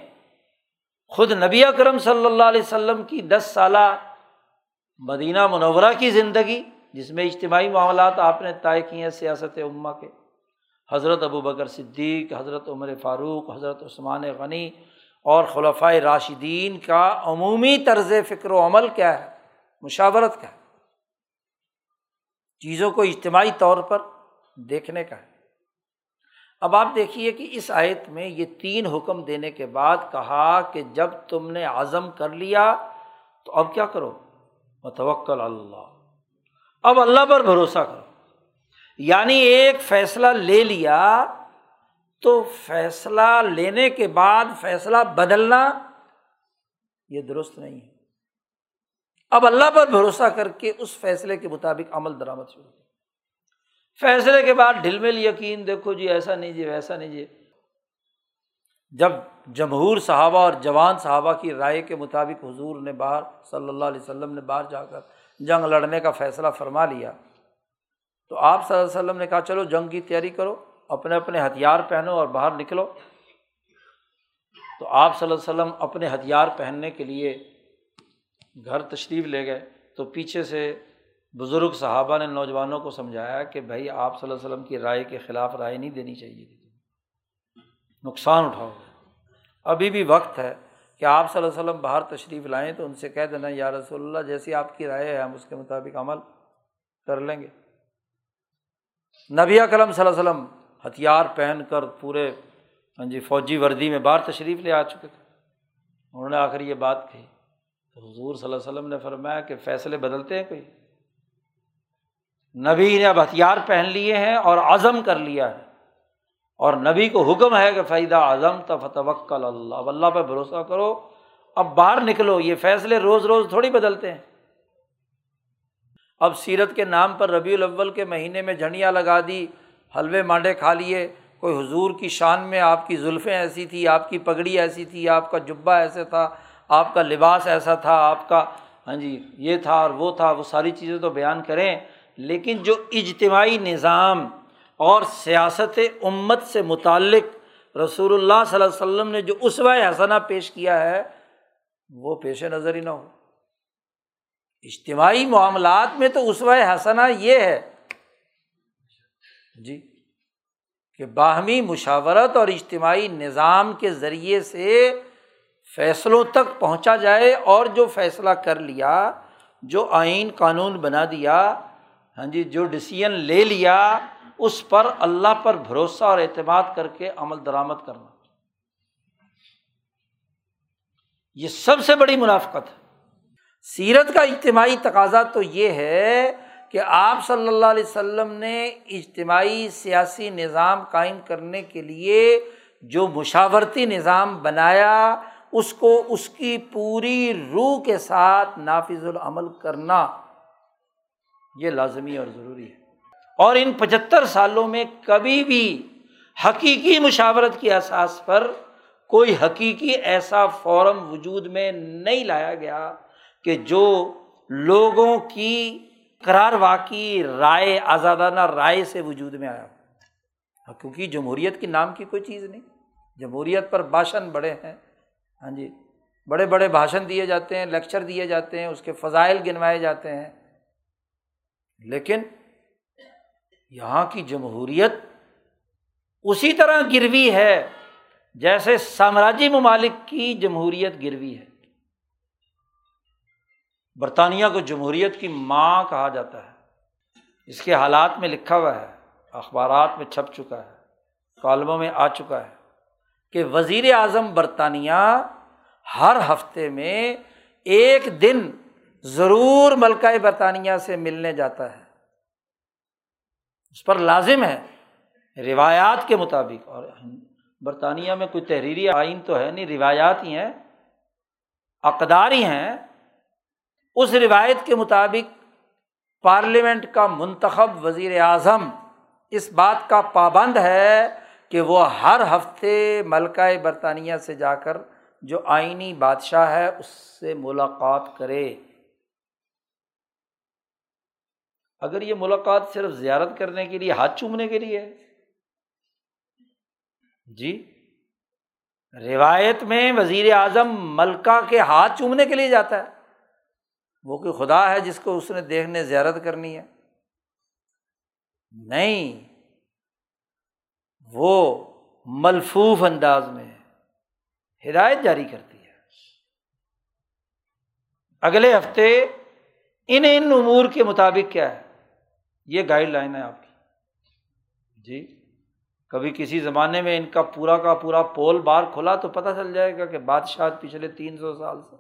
خود نبی اکرم صلی اللہ علیہ وسلم کی دس سالہ مدینہ منورہ کی زندگی، جس میں اجتماعی معاملات آپ نے طے کیے ہیں، سیاست امہ کے، حضرت ابوبکر صدیق، حضرت عمر فاروق، حضرت عثمان غنی اور خلفائے راشدین کا عمومی طرز فکر و عمل کیا ہے؟ مشاورت کا ہے، چیزوں کو اجتماعی طور پر دیکھنے کا ہے۔ اب آپ دیکھیے کہ اس آیت میں یہ تین حکم دینے کے بعد کہا کہ جب تم نے عزم کر لیا تو اب کیا کرو؟ وتوکل اللہ، اب اللہ پر بھروسہ کرو۔ یعنی ایک فیصلہ لے لیا تو فیصلہ لینے کے بعد فیصلہ بدلنا یہ درست نہیں ہے، اب اللہ پر بھروسہ کر کے اس فیصلے کے مطابق عمل درآمد شروع کرو۔ فیصلے کے بعد ڈھل مل یقین، دیکھو جی ایسا نہیں جی ویسا نہیں جی۔ جب جمہور صحابہ اور جوان صحابہ کی رائے کے مطابق حضور نے باہر صلی اللہ علیہ وسلم نے باہر جا کر جنگ لڑنے کا فیصلہ فرما لیا تو آپ صلی اللہ علیہ وسلم نے کہا چلو جنگ کی تیاری کرو، اپنے اپنے ہتھیار پہنو اور باہر نکلو۔ تو آپ صلی اللہ علیہ وسلم اپنے ہتھیار پہننے کے لیے گھر تشریف لے گئے تو پیچھے سے بزرگ صحابہ نے نوجوانوں کو سمجھایا کہ بھائی آپ صلی اللہ علیہ وسلم کی رائے کے خلاف رائے نہیں دینی چاہیے، نقصان اٹھاؤ گے، ابھی بھی وقت ہے کہ آپ صلی اللہ علیہ وسلم باہر تشریف لائیں تو ان سے کہہ دینا یا رسول اللہ جیسی آپ کی رائے ہے ہم اس کے مطابق عمل کر لیں گے۔ نبی اکرم صلی اللہ علیہ وسلم ہتھیار پہن کر پورے ہاں جی فوجی وردی میں باہر تشریف لے آ چکے تھے، انہوں نے آخر یہ بات کہی تو حضور صلی اللہ علیہ وسلم نے فرمایا کہ فیصلے بدلتے ہیں کوئی؟ نبی نے اب ہتھیار پہن لیے ہیں اور عزم کر لیا ہے، اور نبی کو حکم ہے کہ فَإِذَا عَزَمْتَ فَتَوَكَّلْ عَلَى اللَّهِ، اللہ پہ بھروسہ کرو، اب باہر نکلو، یہ فیصلے روز روز تھوڑی بدلتے ہیں۔ اب سیرت کے نام پر ربیع الاول کے مہینے میں جھنڈیاں لگا دی، حلوے مانڈے کھا لیے، کوئی حضور کی شان میں آپ کی زلفیں ایسی تھی، آپ کی پگڑی ایسی تھی، آپ کا جبہ ایسا تھا، آپ کا لباس ایسا تھا، آپ کا ہاں جی یہ تھا اور وہ تھا، وہ ساری چیزیں تو بیان کریں، لیکن جو اجتماعی نظام اور سیاست امت سے متعلق رسول اللہ صلی اللہ علیہ وسلم نے جو اسوہ حسنہ پیش کیا ہے وہ پیش نظر ہی نہ ہو۔ اجتماعی معاملات میں تو اسوہ حسنہ یہ ہے جی کہ باہمی مشاورت اور اجتماعی نظام کے ذریعے سے فیصلوں تک پہنچا جائے، اور جو فیصلہ کر لیا، جو آئین قانون بنا دیا، ہاں جی جو ڈیسیژن لے لیا، اس پر اللہ پر بھروسہ اور اعتماد کر کے عمل درآمد کرنا، یہ سب سے بڑی منافقت ہے۔ سیرت کا اجتماعی تقاضا تو یہ ہے کہ آپ صلی اللہ علیہ وسلم نے اجتماعی سیاسی نظام قائم کرنے کے لیے جو مشاورتی نظام بنایا، اس کو اس کی پوری روح کے ساتھ نافذ العمل کرنا یہ لازمی اور ضروری ہے، اور ان پچہتر سالوں میں کبھی بھی حقیقی مشاورت کی اساس پر کوئی حقیقی ایسا فورم وجود میں نہیں لایا گیا کہ جو لوگوں کی قرار واقعی رائے، آزادانہ رائے سے وجود میں آیا، کیونکہ جمہوریت کے نام کی کوئی چیز نہیں۔ جمہوریت پر بھاشن بڑے ہیں، ہاں جی بڑے بڑے بھاشن دیے جاتے ہیں، لیکچر دیے جاتے ہیں، اس کے فضائل گنوائے جاتے ہیں، لیکن یہاں کی جمہوریت اسی طرح گروی ہے جیسے سامراجی ممالک کی جمہوریت گروی ہے۔ برطانیہ کو جمہوریت کی ماں کہا جاتا ہے، اس کے حالات میں لکھا ہوا ہے، اخبارات میں چھپ چکا ہے، کالموں میں آ چکا ہے کہ وزیر اعظم برطانیہ ہر ہفتے میں ایک دن ضرور ملکہ برطانیہ سے ملنے جاتا ہے، اس پر لازم ہے روایات کے مطابق، اور برطانیہ میں کوئی تحریری آئین تو ہے نہیں، روایات ہی ہیں، اقدار ہی ہیں، اس روایت کے مطابق پارلیمنٹ کا منتخب وزیر اعظم اس بات کا پابند ہے کہ وہ ہر ہفتے ملکہ برطانیہ سے جا کر جو آئینی بادشاہ ہے اس سے ملاقات کرے۔ اگر یہ ملاقات صرف زیارت کرنے کے لیے، ہاتھ چومنے کے لیے ہے، جی روایت میں وزیر اعظم ملکہ کے ہاتھ چومنے کے لیے جاتا ہے، وہ کوئی خدا ہے جس کو اس نے دیکھنے زیارت کرنی ہے؟ نہیں، وہ ملفوف انداز میں ہدایت جاری کرتی ہے، اگلے ہفتے ان ان امور کے مطابق کیا ہے، یہ گائیڈ لائن ہے آپ کی۔ جی کبھی کسی زمانے میں ان کا پورا کا پورا پول بار کھلا تو پتہ چل جائے گا کہ بادشاہ پچھلے تین سو سال سے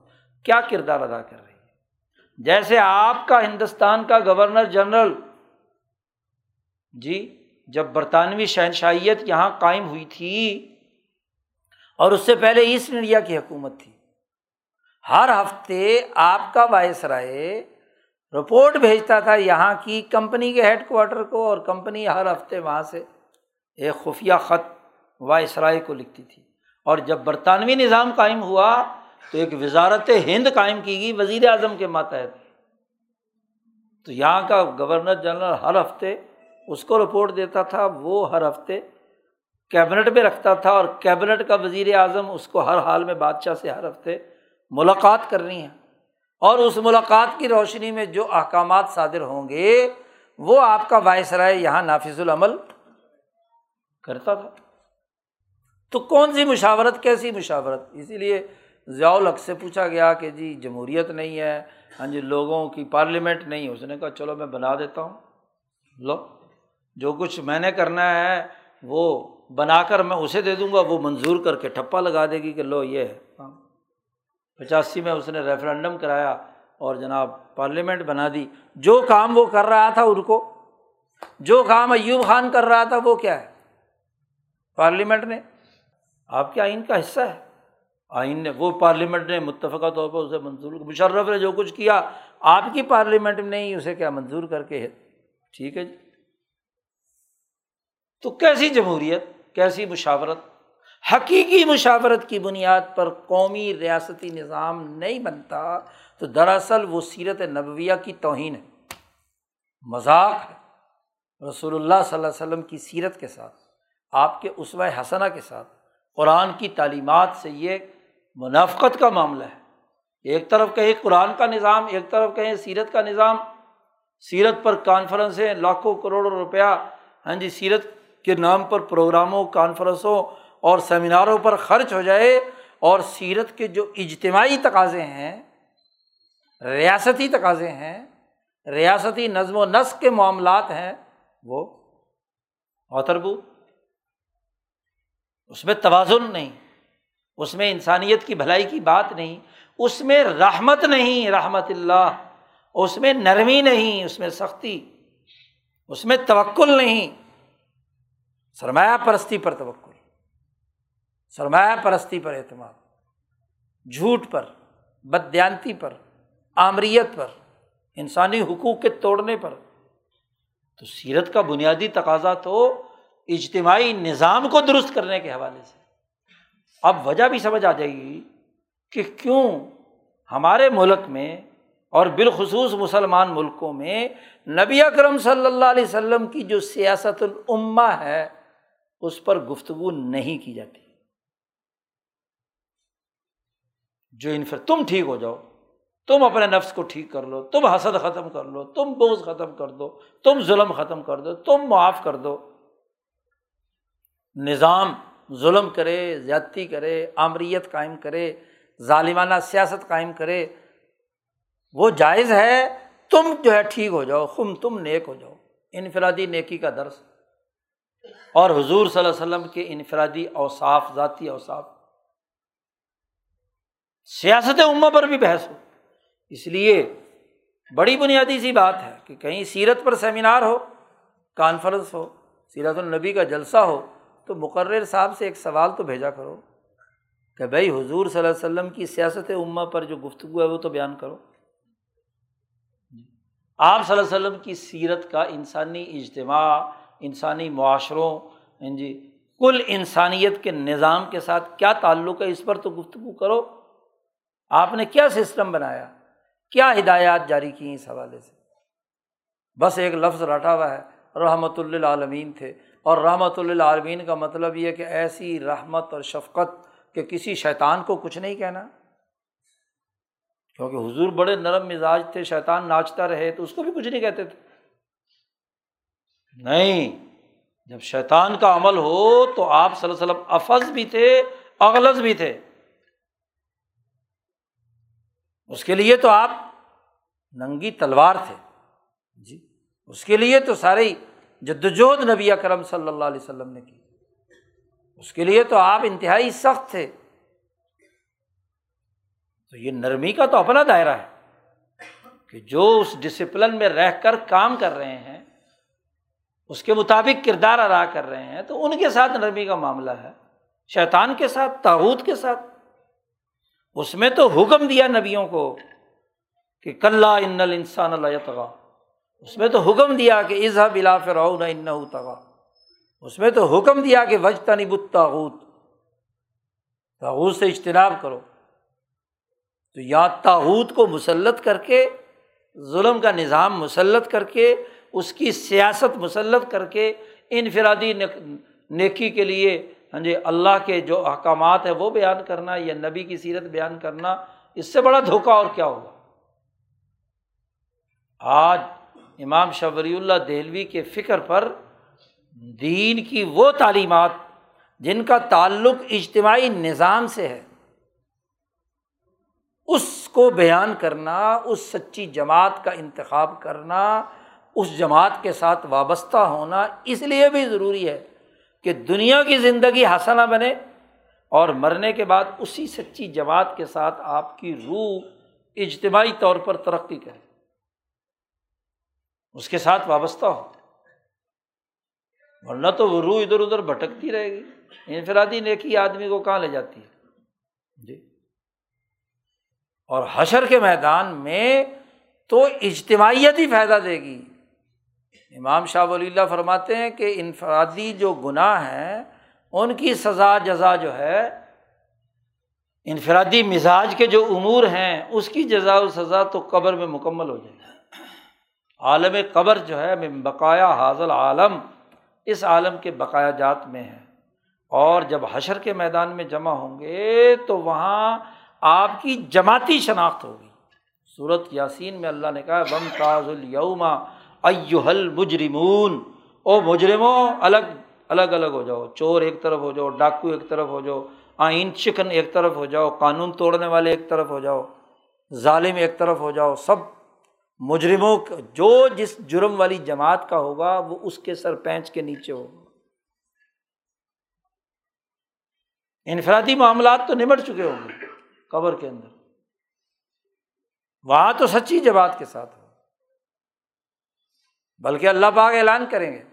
کیا کردار ادا کر رہی ہے۔ جیسے آپ کا ہندوستان کا گورنر جنرل جی جب برطانوی شہنشاہیت یہاں قائم ہوئی تھی، اور اس سے پہلے ایسٹ انڈیا کی حکومت تھی، ہر ہفتے آپ کا وائسرائے رپورٹ بھیجتا تھا یہاں کی کمپنی کے ہیڈ کوارٹر کو، اور کمپنی ہر ہفتے وہاں سے ایک خفیہ خط وائسرائے کو لکھتی تھی۔ اور جب برطانوی نظام قائم ہوا تو ایک وزارت ہند قائم کی گئی وزیر اعظم کے ماتحت، تو یہاں کا گورنر جنرل ہر ہفتے اس کو رپورٹ دیتا تھا، وہ ہر ہفتے کیبنٹ میں رکھتا تھا، اور کیبنٹ کا وزیر اعظم اس کو ہر حال میں بادشاہ سے ہر ہفتے ملاقات کرنی ہے، اور اس ملاقات کی روشنی میں جو احکامات صادر ہوں گے وہ آپ کا وائسرائے یہاں نافذ العمل کرتا تھا۔ تو کون سی مشاورت، کیسی مشاورت؟ اسی لیے ضیاء الحق سے پوچھا گیا کہ جی جمہوریت نہیں ہے، ہاں جی لوگوں کی پارلیمنٹ نہیں، اس نے کہا چلو میں بنا دیتا ہوں، لو جو کچھ میں نے کرنا ہے وہ بنا کر میں اسے دے دوں گا، وہ منظور کر کے ٹھپا لگا دے گی کہ لو یہ ہے۔ پچاسی میں اس نے ریفرینڈم کرایا اور جناب پارلیمنٹ بنا دی، جو کام وہ کر رہا تھا ان کو جو کام ایوب خان کر رہا تھا وہ کیا ہے؟ پارلیمنٹ نے، آپ کے آئین کا حصہ ہے، آئین نے، وہ پارلیمنٹ نے متفقہ طور پر اسے منظور، مشرف نے جو کچھ کیا آپ کی پارلیمنٹ نے ہی اسے کیا منظور کر کے، ٹھیک ہے جی، تو کیسی جمہوریت، کیسی مشاورت؟ حقیقی مشاورت کی بنیاد پر قومی ریاستی نظام نہیں بنتا تو دراصل وہ سیرت نبویہ کی توہین ہے، مذاق ہے رسول اللہ صلی اللہ علیہ وسلم کی سیرت کے ساتھ، آپ کے اسوہ حسنہ کے ساتھ، قرآن کی تعلیمات سے یہ منافقت کا معاملہ ہے۔ ایک طرف کہیں قرآن کا نظام، ایک طرف کہیں سیرت کا نظام، سیرت پر کانفرنسیں، لاکھوں کروڑوں روپیہ، ہاں جی، سیرت کے نام پر پروگراموں، کانفرنسوں اور سیمیناروں پر خرچ ہو جائے، اور سیرت کے جو اجتماعی تقاضے ہیں، ریاستی تقاضے ہیں، ریاستی نظم و نسق کے معاملات ہیں، وہ اوتربو، اس میں توازن نہیں، اس میں انسانیت کی بھلائی کی بات نہیں، اس میں رحمت نہیں، رحمت اللہ، اس میں نرمی نہیں، اس میں سختی، اس میں توکل نہیں، سرمایہ پرستی پر توکل، سرمایہ پرستی پر اعتماد، جھوٹ پر، بددیانتی پر، آمریت پر، انسانی حقوق کے توڑنے پر۔ تو سیرت کا بنیادی تقاضا تو اجتماعی نظام کو درست کرنے کے حوالے سے۔ اب وجہ بھی سمجھ آ جائے گی کہ کیوں ہمارے ملک میں اور بالخصوص مسلمان ملکوں میں نبی اکرم صلی اللہ علیہ وسلم کی جو سیاست الامہ ہے اس پر گفتگو نہیں کی جاتی۔ جو انفر تم ٹھیک ہو جاؤ، تم اپنے نفس کو ٹھیک کر لو، تم حسد ختم کر لو، تم بغض ختم کر دو، تم ظلم ختم کر دو، تم معاف کر دو۔ نظام ظلم کرے، زیادتی کرے، آمریت قائم کرے، ظالمانہ سیاست قائم کرے، وہ جائز ہے، تم جو ہے ٹھیک ہو جاؤ، خم تم نیک ہو جاؤ، انفرادی نیکی کا درس، اور حضور صلی اللہ علیہ وسلم کے انفرادی اوصاف، ذاتی اوصاف، سیاست امہ پر بھی بحث ہو۔ اس لیے بڑی بنیادی سی بات ہے کہ کہیں سیرت پر سیمینار ہو، کانفرنس ہو، سیرت النبی کا جلسہ ہو، تو مقرر صاحب سے ایک سوال تو بھیجا کرو کہ بھائی حضور صلی اللہ علیہ وسلم کی سیاست امہ پر جو گفتگو ہے وہ تو بیان کرو، آپ صلی اللہ علیہ وسلم کی سیرت کا انسانی اجتماع، انسانی معاشروں، ہاں جی، کل انسانیت کے نظام کے ساتھ کیا تعلق ہے، اس پر تو گفتگو کرو، آپ نے کیا سسٹم بنایا، کیا ہدایات جاری کی اس حوالے سے۔ بس ایک لفظ رٹا ہوا ہے، رحمت للعالمین تھے، اور رحمت للعالمین کا مطلب یہ کہ ایسی رحمت اور شفقت کہ کسی شیطان کو کچھ نہیں کہنا، کیونکہ حضور بڑے نرم مزاج تھے، شیطان ناچتا رہے تو اس کو بھی کچھ نہیں کہتے تھے۔ نہیں، جب شیطان کا عمل ہو تو آپ صلی اللہ علیہ وسلم افز بھی تھے، اغلظ بھی تھے، اس کے لیے تو آپ ننگی تلوار تھے جی، اس کے لیے تو ساری جدوجہد نبی اکرم صلی اللہ علیہ وسلم نے کی، اس کے لیے تو آپ انتہائی سخت تھے۔ تو یہ نرمی کا تو اپنا دائرہ ہے کہ جو اس ڈسپلن میں رہ کر کام کر رہے ہیں، اس کے مطابق کردار ادا کر رہے ہیں، تو ان کے ساتھ نرمی کا معاملہ ہے، شیطان کے ساتھ، طاغوت کے ساتھ، اس میں تو حکم دیا نبیوں کو کہ کلا ان الانسان لیطغی، اس میں تو حکم دیا کہ اذهب الی فرعون انہ طغی، اس میں تو حکم دیا کہ واجتنب الطاغوت، طاغوت سے اجتناب کرو۔ تو یا طاغوت کو مسلط کر کے، ظلم کا نظام مسلط کر کے، اس کی سیاست مسلط کر کے، انفرادی نیکی کے لیے ہاں جی اللہ کے جو احکامات ہیں وہ بیان کرنا، یا نبی کی سیرت بیان کرنا، اس سے بڑا دھوکہ اور کیا ہوگا۔ آج امام شاہ ولی اللہ دہلوی کے فکر پر دین کی وہ تعلیمات جن کا تعلق اجتماعی نظام سے ہے، اس کو بیان کرنا، اس سچی جماعت کا انتخاب کرنا، اس جماعت کے ساتھ وابستہ ہونا اس لیے بھی ضروری ہے کہ دنیا کی زندگی حسنہ بنے، اور مرنے کے بعد اسی سچی جماعت کے ساتھ آپ کی روح اجتماعی طور پر ترقی کرے، اس کے ساتھ وابستہ ہو۔ ورنہ تو وہ روح ادھر ادھر بھٹکتی رہے گی، انفرادی نیکی آدمی کو کہاں لے جاتی ہے جی۔ اور حشر کے میدان میں تو اجتماعیت ہی فائدہ دے گی۔ امام شاہ ولی اللہ فرماتے ہیں کہ انفرادی جو گناہ ہیں ان کی سزا جزا جو ہے، انفرادی مزاج کے جو امور ہیں اس کی جزا و سزا تو قبر میں مکمل ہو جائے گی۔ عالم قبر جو ہے من بقایا حاضل عالم، اس عالم کے بقایا جات میں ہے، اور جب حشر کے میدان میں جمع ہوں گے تو وہاں آپ کی جماعتی شناخت ہوگی۔ سورۃ یاسین میں اللہ نے کہا وَامْتَازُوا الْيَوْمَ أَيُّهَا الْمُجْرِمُونَ، او مجرمو الگ الگ الگ ہو جاؤ، چور ایک طرف ہو جاؤ، ڈاکو ایک طرف ہو جاؤ، آئین شکن ایک طرف ہو جاؤ، قانون توڑنے والے ایک طرف ہو جاؤ، ظالم ایک طرف ہو جاؤ، سب مجرموں جو جس جرم والی جماعت کا ہوگا وہ اس کے سر پینچ کے نیچے ہوگا۔ انفرادی معاملات تو نمٹ چکے ہوں گے قبر کے اندر، وہاں تو سچی جماعت کے ساتھ ہو، بلکہ اللہ پاک اعلان کریں گے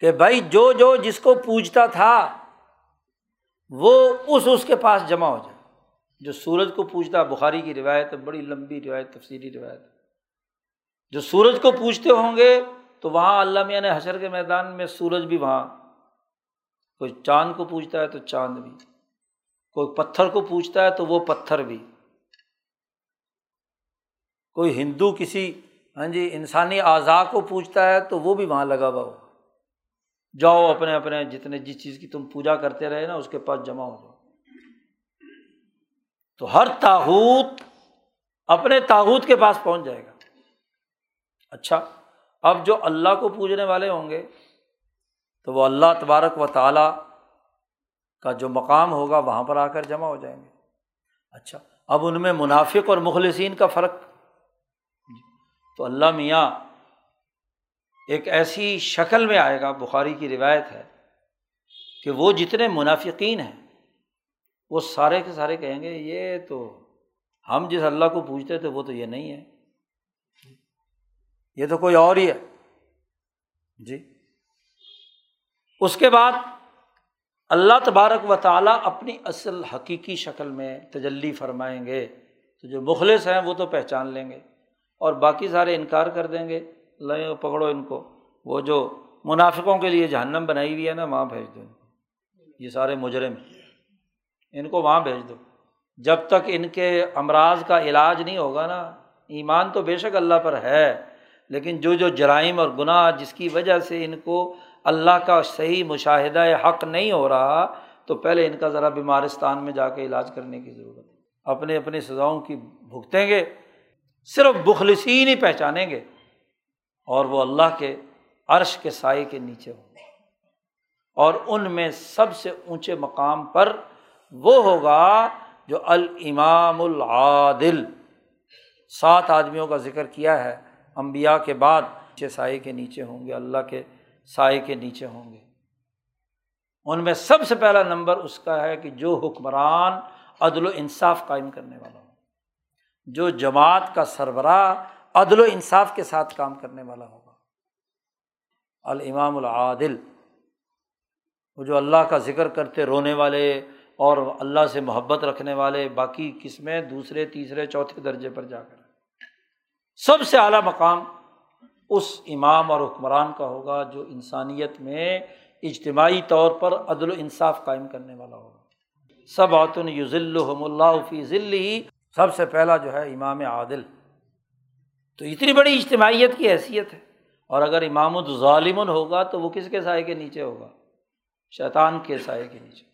کہ بھائی جو جو جس کو پوجتا تھا وہ اس اس کے پاس جمع ہو جائے، جو سورج کو پوجتا، بخاری کی روایت، بڑی لمبی روایت، تفصیلی روایت، جو سورج کو پوجتے ہوں گے تو وہاں اللہ میاں نے حشر کے میدان میں سورج بھی وہاں، کوئی چاند کو پوجتا ہے تو چاند بھی، کوئی پتھر کو پوجتا ہے تو وہ پتھر بھی، کوئی ہندو کسی ہاں جی انسانی اعضاء کو پوجتا ہے تو وہ بھی وہاں لگا ہوا ہو۔ جاؤ اپنے اپنے جتنے جس چیز کی تم پوجا کرتے رہے نا اس کے پاس جمع ہو جاؤ۔ تو ہر طاغوت اپنے طاغوت کے پاس پہنچ جائے گا۔ اچھا، اب جو اللہ کو پوجنے والے ہوں گے تو وہ اللہ تبارک و تعالیٰ کا جو مقام ہوگا وہاں پر آ کر جمع ہو جائیں گے۔ اچھا، اب ان میں منافق اور مخلصین کا فرق، تو اللہ میاں ایک ایسی شکل میں آئے گا، بخاری کی روایت ہے، کہ وہ جتنے منافقین ہیں وہ سارے کے سارے کہیں گے یہ تو ہم جس اللہ کو پوجتے تھے وہ تو یہ نہیں ہے، یہ تو کوئی اور ہی ہے جی۔ اس کے بعد اللہ تبارک و تعالیٰ اپنی اصل حقیقی شکل میں تجلی فرمائیں گے، تو جو مخلص ہیں وہ تو پہچان لیں گے اور باقی سارے انکار کر دیں گے، لے پکڑو ان کو، وہ جو منافقوں کے لیے جہنم بنائی ہوئی ہے نا وہاں بھیج دو، یہ سارے مجرم ان کو وہاں بھیج دو۔ جب تک ان کے امراض کا علاج نہیں ہوگا نا، ایمان تو بے شک اللہ پر ہے لیکن جو جو جرائم اور گناہ جس کی وجہ سے ان کو اللہ کا صحیح مشاہدہ حق نہیں ہو رہا، تو پہلے ان کا ذرا بیمارستان میں جا کے علاج کرنے کی ضرورت ہے۔ اپنے اپنے سزاؤں کی بھگتیں گے، صرف مخلصین ہی پہچانیں گے، اور وہ اللہ کے عرش کے سائے کے نیچے ہوں گے، اور ان میں سب سے اونچے مقام پر وہ ہوگا جو الامام العادل، سات آدمیوں کا ذکر کیا ہے انبیاء کے بعد، نیچے سائے کے نیچے ہوں گے، اللہ کے سائے کے نیچے ہوں گے۔ ان میں سب سے پہلا نمبر اس کا ہے کہ جو حکمران عدل و انصاف قائم کرنے والا ہو، جو جماعت کا سربراہ عدل و انصاف کے ساتھ کام کرنے والا ہوگا، الامام العادل، وہ جو اللہ کا ذکر کرتے رونے والے اور اللہ سے محبت رکھنے والے، باقی قسمیں دوسرے تیسرے چوتھے درجے پر جا کر، سب سے اعلیٰ مقام اس امام اور حکمران کا ہوگا جو انسانیت میں اجتماعی طور پر عدل و انصاف قائم کرنے والا ہوگا۔ سبعۃ یظلھم اللہ فی ظلہ، سب سے پہلا جو ہے امام عادل، تو اتنی بڑی اجتماعیت کی حیثیت ہے۔ اور اگر امام الظالم ہوگا تو وہ کس کے سائے کے نیچے ہوگا؟ شیطان کے سائے کے نیچے،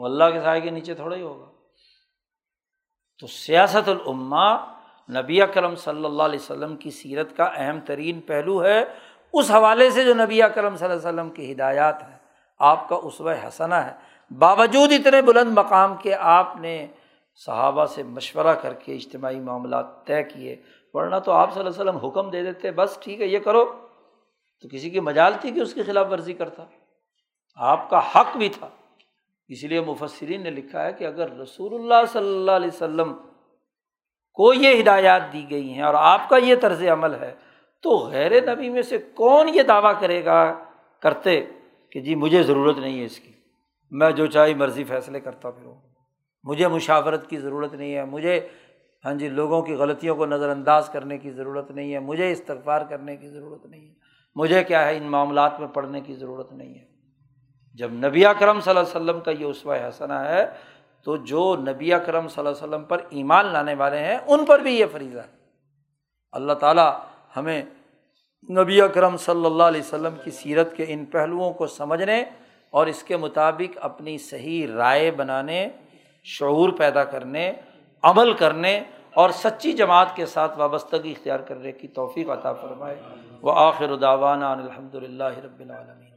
وہ اللہ کے سائے کے نیچے تھوڑا ہی ہوگا۔ تو سیاست الامہ نبی اکرم صلی اللہ علیہ وسلم کی سیرت کا اہم ترین پہلو ہے، اس حوالے سے جو نبی اکرم صلی اللہ علیہ وسلم کی ہدایات ہے، آپ کا اسوہ حسنہ ہے۔ باوجود اتنے بلند مقام کے آپ نے صحابہ سے مشورہ کر کے اجتماعی معاملات طے کیے، ورنہ تو آپ صلی اللہ علیہ وسلم حکم دے دیتے بس ٹھیک ہے یہ کرو، تو کسی کی مجال تھی کہ اس کی خلاف ورزی کرتا، آپ کا حق بھی تھا۔ اسی لیے مفسرین نے لکھا ہے کہ اگر رسول اللہ صلی اللہ علیہ وسلم کو یہ ہدایات دی گئی ہیں اور آپ کا یہ طرز عمل ہے تو غیر نبی میں سے کون یہ دعویٰ کرے گا کرتے کہ جی مجھے ضرورت نہیں ہے اس کی، میں جو چاہی مرضی فیصلے کرتا پھروں، مجھے مشاورت کی ضرورت نہیں ہے، مجھے ہاں جی لوگوں کی غلطیوں کو نظر انداز کرنے کی ضرورت نہیں ہے، مجھے استغفار کرنے کی ضرورت نہیں ہے، مجھے کیا ہے ان معاملات میں پڑھنے کی ضرورت نہیں ہے۔ جب نبی اکرم صلی اللہ علیہ وسلم کا یہ اسوہ حسنہ ہے تو جو نبی اکرم صلی اللہ علیہ وسلم پر ایمان لانے والے ہیں ان پر بھی یہ فریضہ ہے۔ اللہ تعالیٰ ہمیں نبی اکرم صلی اللہ علیہ وسلم کی سیرت کے ان پہلوؤں کو سمجھنے اور اس کے مطابق اپنی صحیح رائے بنانے، شعور پیدا کرنے، عمل کرنے اور سچی جماعت کے ساتھ وابستگی اختیار کرنے کی توفیق عطا فرمائے۔ وآخر دعوانا الحمد للہ رب العالمین۔